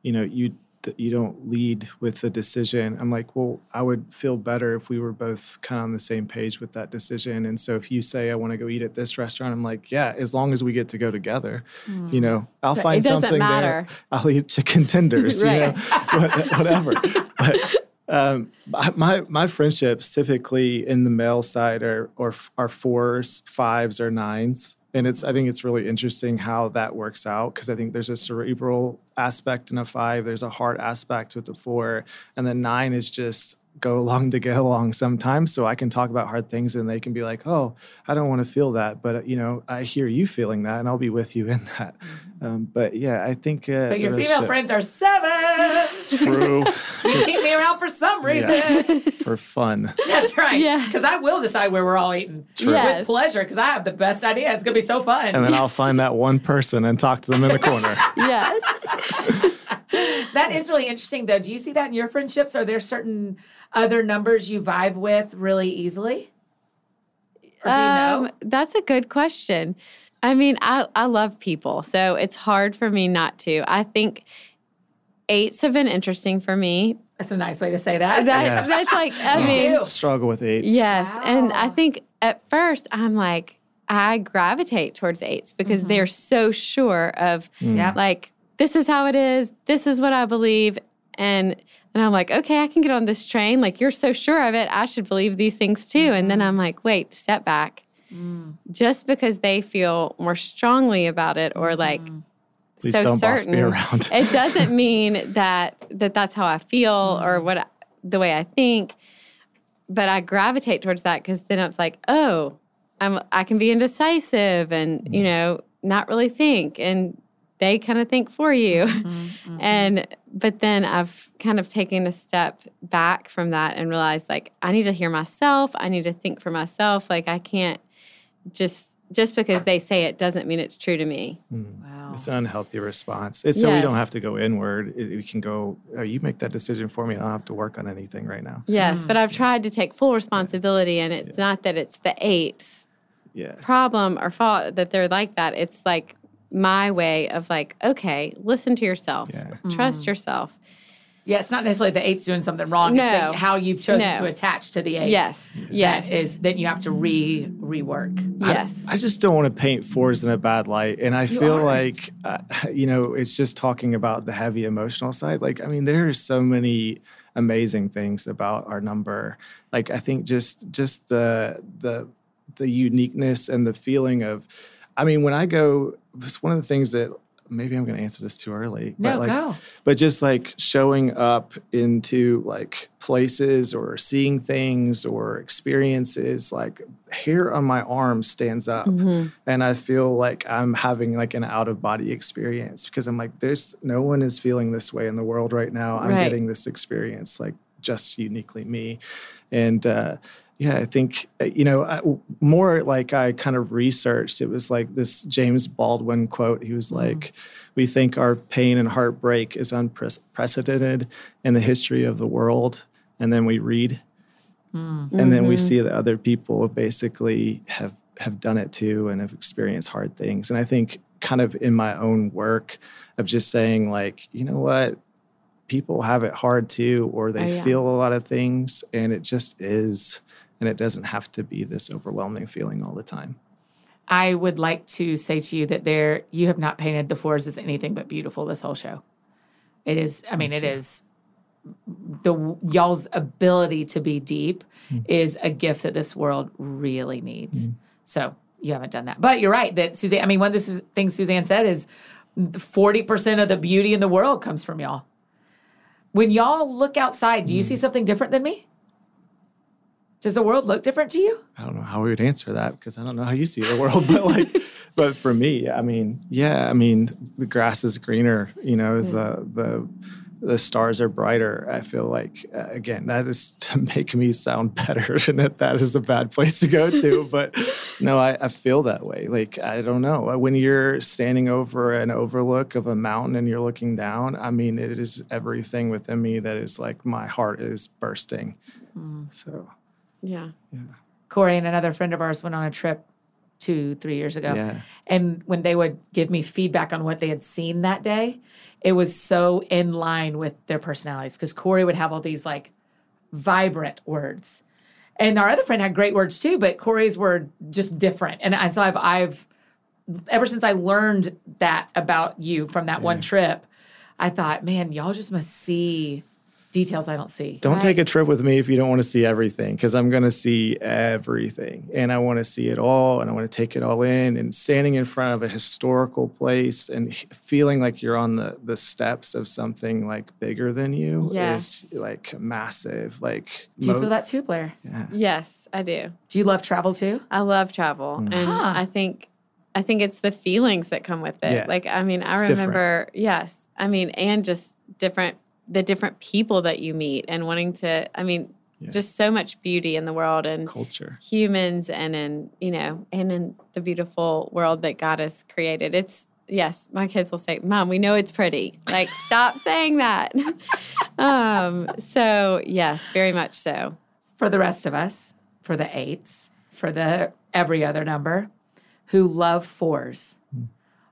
you know, you you don't lead with the decision. I'm like, well, I would feel better if we were both kind of on the same page with that decision. And so if you say, I want to go eat at this restaurant, I'm like, yeah, as long as we get to go together, mm. you know, I'll but find something matter. there. I'll eat chicken tenders, you know, whatever. But um, my my friendships typically in the male side are or are, are fours, fives, or nines. And it's I think it's really interesting how that works out, because I think there's a cerebral aspect in a five, there's a heart aspect with the four, and then nine is just go along to get along sometimes. So I can talk about hard things and they can be like, oh, I don't want to feel that. But, you know, I hear you feeling that and I'll be with you in that. Um, but, yeah, I think. Uh, but your female friends are seven. True. You keep me around for some reason. Yeah, for fun. That's right. Yeah. Because I will decide where we're all eating. True. Yes. With pleasure, because I have the best idea. It's going to be so fun. And then I'll find that one person and talk to them in the corner. Yes. That is really interesting, though. Do you see that in your friendships? Are there certain other numbers you vibe with really easily? Or do um, you know? That's a good question. I mean, I, I love people, so it's hard for me not to. I think eights have been interesting for me. That's a nice way to say that. that yes. That's like, I yeah. mean. Struggle with eights. Yes, wow. And I think at first I'm like, I gravitate towards eights because mm-hmm. they're so sure of, mm. like, this is how it is. This is what I believe. And and I'm like, okay, I can get on this train. Like, you're so sure of it. I should believe these things too. Mm-hmm. And then I'm like, wait, step back. Mm. Just because they feel more strongly about it or like mm. so certain, it doesn't mean that, that that's how I feel mm. or what I, the way I think. But I gravitate towards that because then it's like, oh, I'm I can be indecisive and, mm. you know, not really think and they kind of think for you. Mm-hmm, mm-hmm. And, but then I've kind of taken a step back from that and realized like, I need to hear myself. I need to think for myself. Like I can't just Just because they say it doesn't mean it's true to me. Mm. Wow. It's an unhealthy response. It's so yes. we don't have to go inward. It, we can go, oh, you make that decision for me. I don't have to work on anything right now. Yes, mm. but I've tried to take full responsibility, and it's yeah. not that it's the eight's yeah. problem or fault that they're like that. It's like my way of like, okay, listen to yourself. Yeah. Mm. Trust yourself. Yeah, it's not necessarily the eight's doing something wrong. No. It's like how you've chosen no. to attach to the eight. Yes, yes. That is, then you have to re rework. Yes. I, I just don't want to paint fours in a bad light. And I you feel aren't. like, uh, you know, it's just talking about the heavy emotional side. Like, I mean, there are so many amazing things about our number. Like, I think just just the the the uniqueness and the feeling of, I mean, when I go, it's one of the things that, maybe I'm going to answer this too early. No, but like, go. But just like showing up into like places or seeing things or experiences, like hair on my arm stands up. Mm-hmm. And I feel like I'm having like an out of body experience because I'm like, there's no one is feeling this way in the world right now. I'm right. getting this experience like just uniquely me. And, uh, yeah, I think, you know, I, more like I kind of researched, it was like this James Baldwin quote. He was like, mm. we think our pain and heartbreak is unprecedented in the history of the world. And then we read. Mm. And mm-hmm. then we see that other people basically have, have done it too and have experienced hard things. And I think kind of in my own work of just saying like, you know what? People have it hard too, or they oh, yeah. feel a lot of things, and it just is. And it doesn't have to be this overwhelming feeling all the time. I would like to say to you that there, you have not painted the fours as anything but beautiful this whole show. It is, I mean, it is, the y'all's ability to be deep mm-hmm. is a gift that this world really needs. Mm-hmm. So you haven't done that. But you're right that Suzanne, I mean, one of the things Suzanne said is forty percent of the beauty in the world comes from y'all. When y'all look outside, do you mm-hmm. see something different than me? Does the world look different to you? I don't know how we would answer that because I don't know how you see the world. But like, but for me, I mean, yeah, I mean, the grass is greener. You know, yeah. the the the stars are brighter. I feel like uh, again, that is to make me sound better, and that that is a bad place to go to. But no, I, I feel that way. Like I don't know when you're standing over an overlook of a mountain and you're looking down. I mean, it is everything within me that is like my heart is bursting. Mm. So. Yeah. yeah. Corey and another friend of ours went on a trip two, three years ago. Yeah. And when they would give me feedback on what they had seen that day, it was so in line with their personalities because Corey would have all these like vibrant words. And our other friend had great words too, but Corey's were just different. And, and so I've, I've, ever since I learned that about you from that yeah. one trip, I thought, man, y'all just must see details I don't see. Don't right. take a trip with me if you don't want to see everything, because I'm going to see everything. And I want to see it all, and I want to take it all in. And standing in front of a historical place and feeling like you're on the, the steps of something, like, bigger than you yes. is, like, massive. Like, do you mo- feel that too, Blair? Yeah. Yes, I do. Do you love travel too? I love travel. Mm-hmm. And huh. I think I think it's the feelings that come with it. Yeah. Like, I mean, I it's remember, different. yes. I mean, and just different the different people that you meet and wanting to, I mean, yeah. just so much beauty in the world and culture, humans and in, you know, and in the beautiful world that God has created. It's, yes, my kids will say, Mom, we know it's pretty. Like, stop saying that. um, so, yes, very much so. For the rest of us, for the eights, for the every other number who love fours, mm.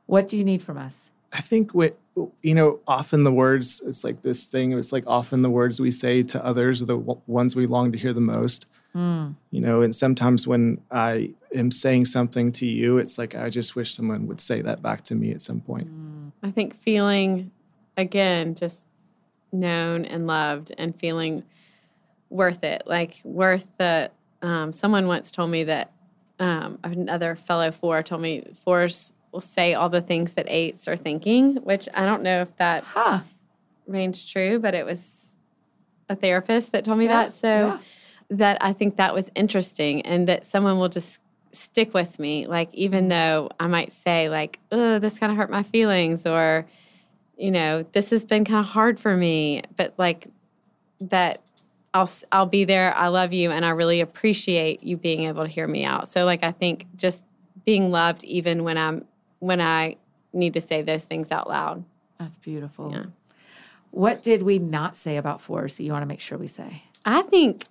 what do you need from us? I think what, you know, often the words, it's like this thing, it's like often the words we say to others are the w- ones we long to hear the most, mm. you know, and sometimes when I am saying something to you, it's like, I just wish someone would say that back to me at some point. Mm. I think feeling, again, just known and loved and feeling worth it, like worth the, um, someone once told me that, um, another fellow four told me fours will say all the things that eights are thinking, which I don't know if that huh. rings true, but it was a therapist that told me yeah, that. So yeah. that I think that was interesting and that someone will just stick with me. Like, even though I might say like, oh, this kind of hurt my feelings or, you know, this has been kind of hard for me, but like that I'll, I'll be there. I love you. And I really appreciate you being able to hear me out. So like, I think just being loved even when I'm when I need to say those things out loud. That's beautiful. Yeah. What did we not say about fours that you want to make sure we say? I think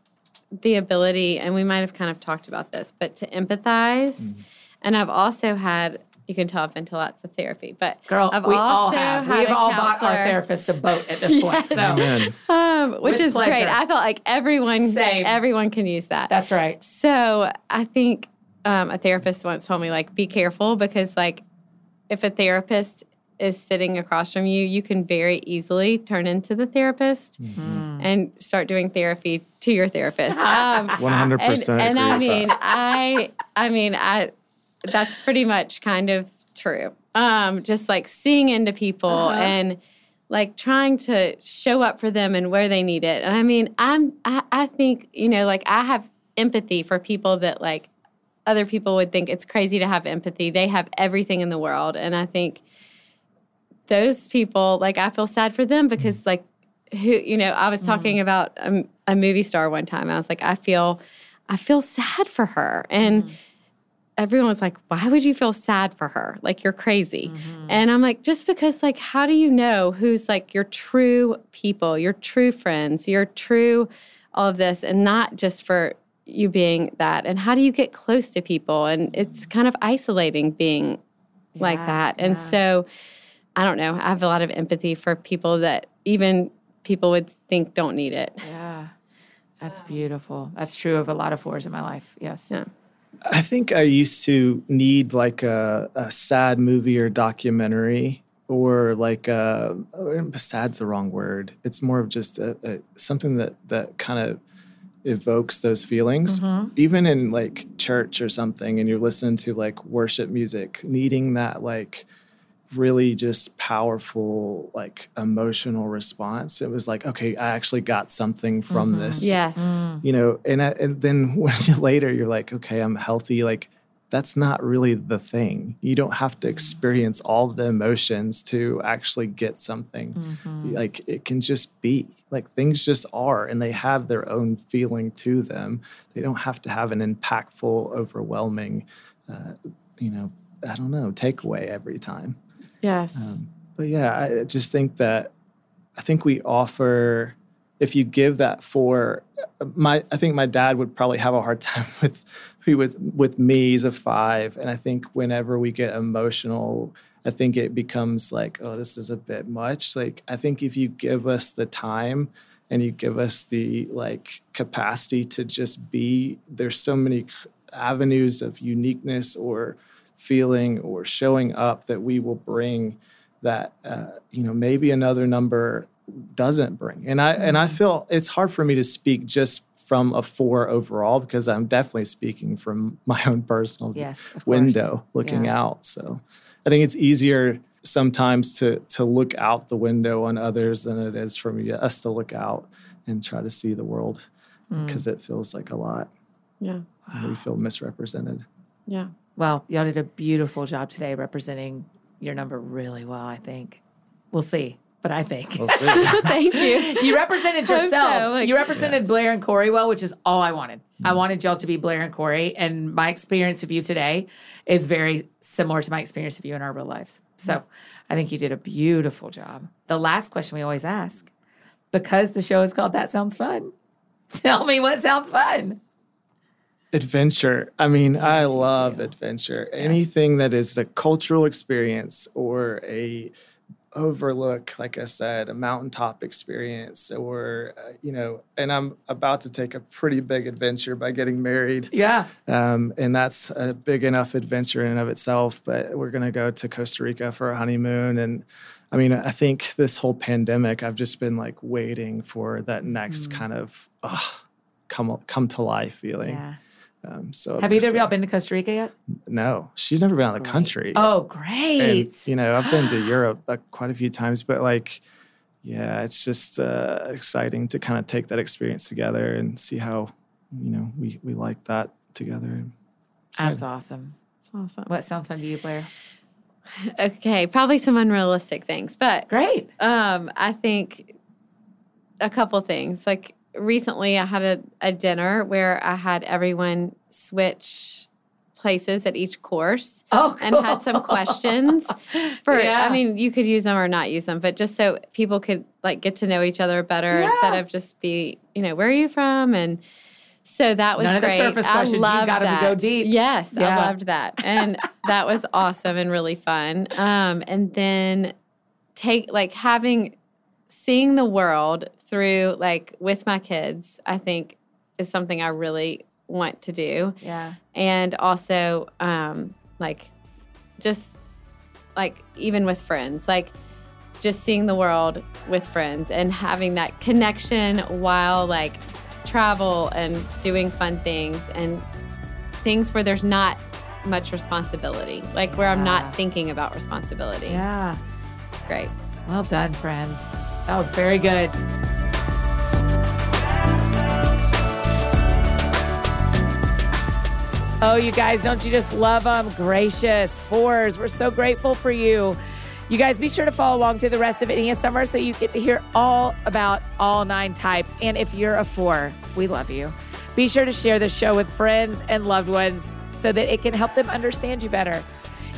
the ability, and we might have kind of talked about this, but to empathize. Mm-hmm. And I've also had, you can tell I've been to lots of therapy, but Girl, I've we also all have. Had We've a all counselor. Bought our therapists a boat at this point. Yes. So. Um, which With is pleasure. Great. I felt like everyone, Same. everyone can use that. That's right. So I think um, a therapist once told me, like, be careful because, like, if a therapist is sitting across from you, you can very easily turn into the therapist mm-hmm. and start doing therapy to your therapist. Um, one hundred percent. And, and I mean, I, I mean, I, that's pretty much kind of true. Um, just like seeing into people uh-huh. and like trying to show up for them and where they need it. And I mean, I'm, I, I think, you know, like I have empathy for people that like other people would think it's crazy to have empathy. They have everything in the world. And I think those people, like, I feel sad for them because, like, who, you know, I was talking mm. about a, a movie star one time. I was like, I feel, I feel sad for her. And mm. everyone was like, why would you feel sad for her? Like, you're crazy. Mm-hmm. And I'm like, just because, like, how do you know who's, like, your true people, your true friends, your true all of this, and not just for you being that? And how do you get close to people? And it's kind of isolating being yeah, like that. And yeah. so I don't know. I have a lot of empathy for people that even people would think don't need it. Yeah. That's wow. beautiful. That's true of a lot of fours in my life. Yes. Yeah. I think I used to need like a, a sad movie or documentary or like a, sad's the wrong word. It's more of just a, a, something that, that kind of evokes those feelings. Mm-hmm. Even in like church or something and you're listening to like worship music, needing that like really just powerful, like emotional response. It was like, okay, I actually got something from mm-hmm. this. Yes. Mm. You know, and, I, and then when later you're like, okay, I'm healthy. Like that's not really the thing. You don't have to experience all the emotions to actually get something. Mm-hmm. Like it can just be. Like things just are, and they have their own feeling to them. They don't have to have an impactful, overwhelming, uh, you know, I don't know, takeaway every time. Yes. Um, but yeah, I just think that, I think we offer, if you give that for, my, I think my dad would probably have a hard time with, he would, with me, he's a five. And I think whenever we get emotional, I think it becomes like, oh, this is a bit much. Like, I think if you give us the time and you give us the like capacity to just be, there's so many avenues of uniqueness or feeling or showing up that we will bring that, uh, you know, maybe another number doesn't bring. And I, mm-hmm. and I feel it's hard for me to speak just from a four overall, because I'm definitely speaking from my own personal yes, window looking yeah. out. So I think it's easier sometimes to, to look out the window on others than it is for me, us to look out and try to see the world because mm. it feels like a lot. Yeah. And wow. we feel misrepresented. Yeah. Well, y'all did a beautiful job today representing your number really well, I think. We'll see, but I think. We'll see. Thank you. You represented yourselves. So, like, you represented yeah. Blair and Corey well, which is all I wanted. Mm-hmm. I wanted y'all to be Blair and Corey, and my experience of you today is very similar to my experience of you in our real lives. So mm-hmm. I think you did a beautiful job. The last question we always ask, because the show is called That Sounds Fun, tell me what sounds fun. Adventure. I mean, yes, I love adventure. Yes. Anything that is a cultural experience or a overlook, like I said, a mountaintop experience or, uh, you know, and I'm about to take a pretty big adventure by getting married. Yeah. Um, and that's a big enough adventure in and of itself, but we're going to go to Costa Rica for a honeymoon. And I mean, I think this whole pandemic, I've just been like waiting for that next mm. kind of oh, come, come to life feeling. Yeah. Um, so have either of y'all been to Costa Rica yet? No, she's never been out of the country. Oh, great. And, you know, I've been to Europe uh, quite a few times, but like, yeah, it's just uh, exciting to kind of take that experience together and see how, you know, we, we like that together. That's awesome. That's awesome. What sounds fun to you, Blair? Okay. Probably some unrealistic things, but great. Um, I think a couple things like, recently, I had a, a dinner where I had everyone switch places at each course oh, cool. and had some questions for, yeah. I mean, you could use them or not use them, but just so people could like get to know each other better yeah. instead of just be, you know, where are you from? And so that was None great. Of the surface I questions. Loved you gotta that. Go deep. Yes, yeah. I loved that. And that was awesome and really fun. Um, and then take like having, seeing the world through like with my kids, I think is something I really want to do. Yeah. And also um, like just like even with friends, like just seeing the world with friends and having that connection while like travel and doing fun things and things where there's not much responsibility, like yeah. where I'm not thinking about responsibility. Yeah. Great. Well done, friends. That was very good. Oh, you guys, don't you just love them? Gracious fours. We're so grateful for you. You guys, be sure to follow along through the rest of Enneagram Summer so you get to hear all about all nine types. And if you're a four, we love you. Be sure to share the show with friends and loved ones so that it can help them understand you better.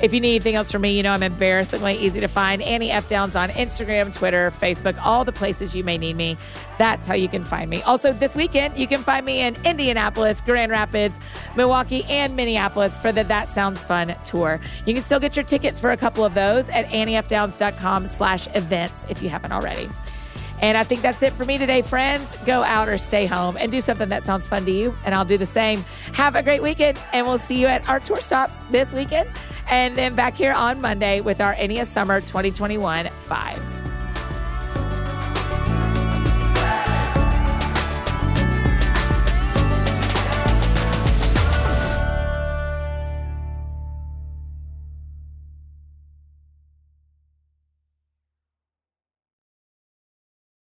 If you need anything else from me, you know I'm embarrassingly easy to find. Annie F. Downs on Instagram, Twitter, Facebook, all the places you may need me. That's how you can find me. Also, this weekend, you can find me in Indianapolis, Grand Rapids, Milwaukee, and Minneapolis for the That Sounds Fun tour. You can still get your tickets for a couple of those at anniefdowns.com slash events if you haven't already. And I think that's it for me today, friends. Go out or stay home and do something that sounds fun to you, and I'll do the same. Have a great weekend, and we'll see you at our tour stops this weekend and then back here on Monday with our Enneagram Summer twenty twenty-one Fives.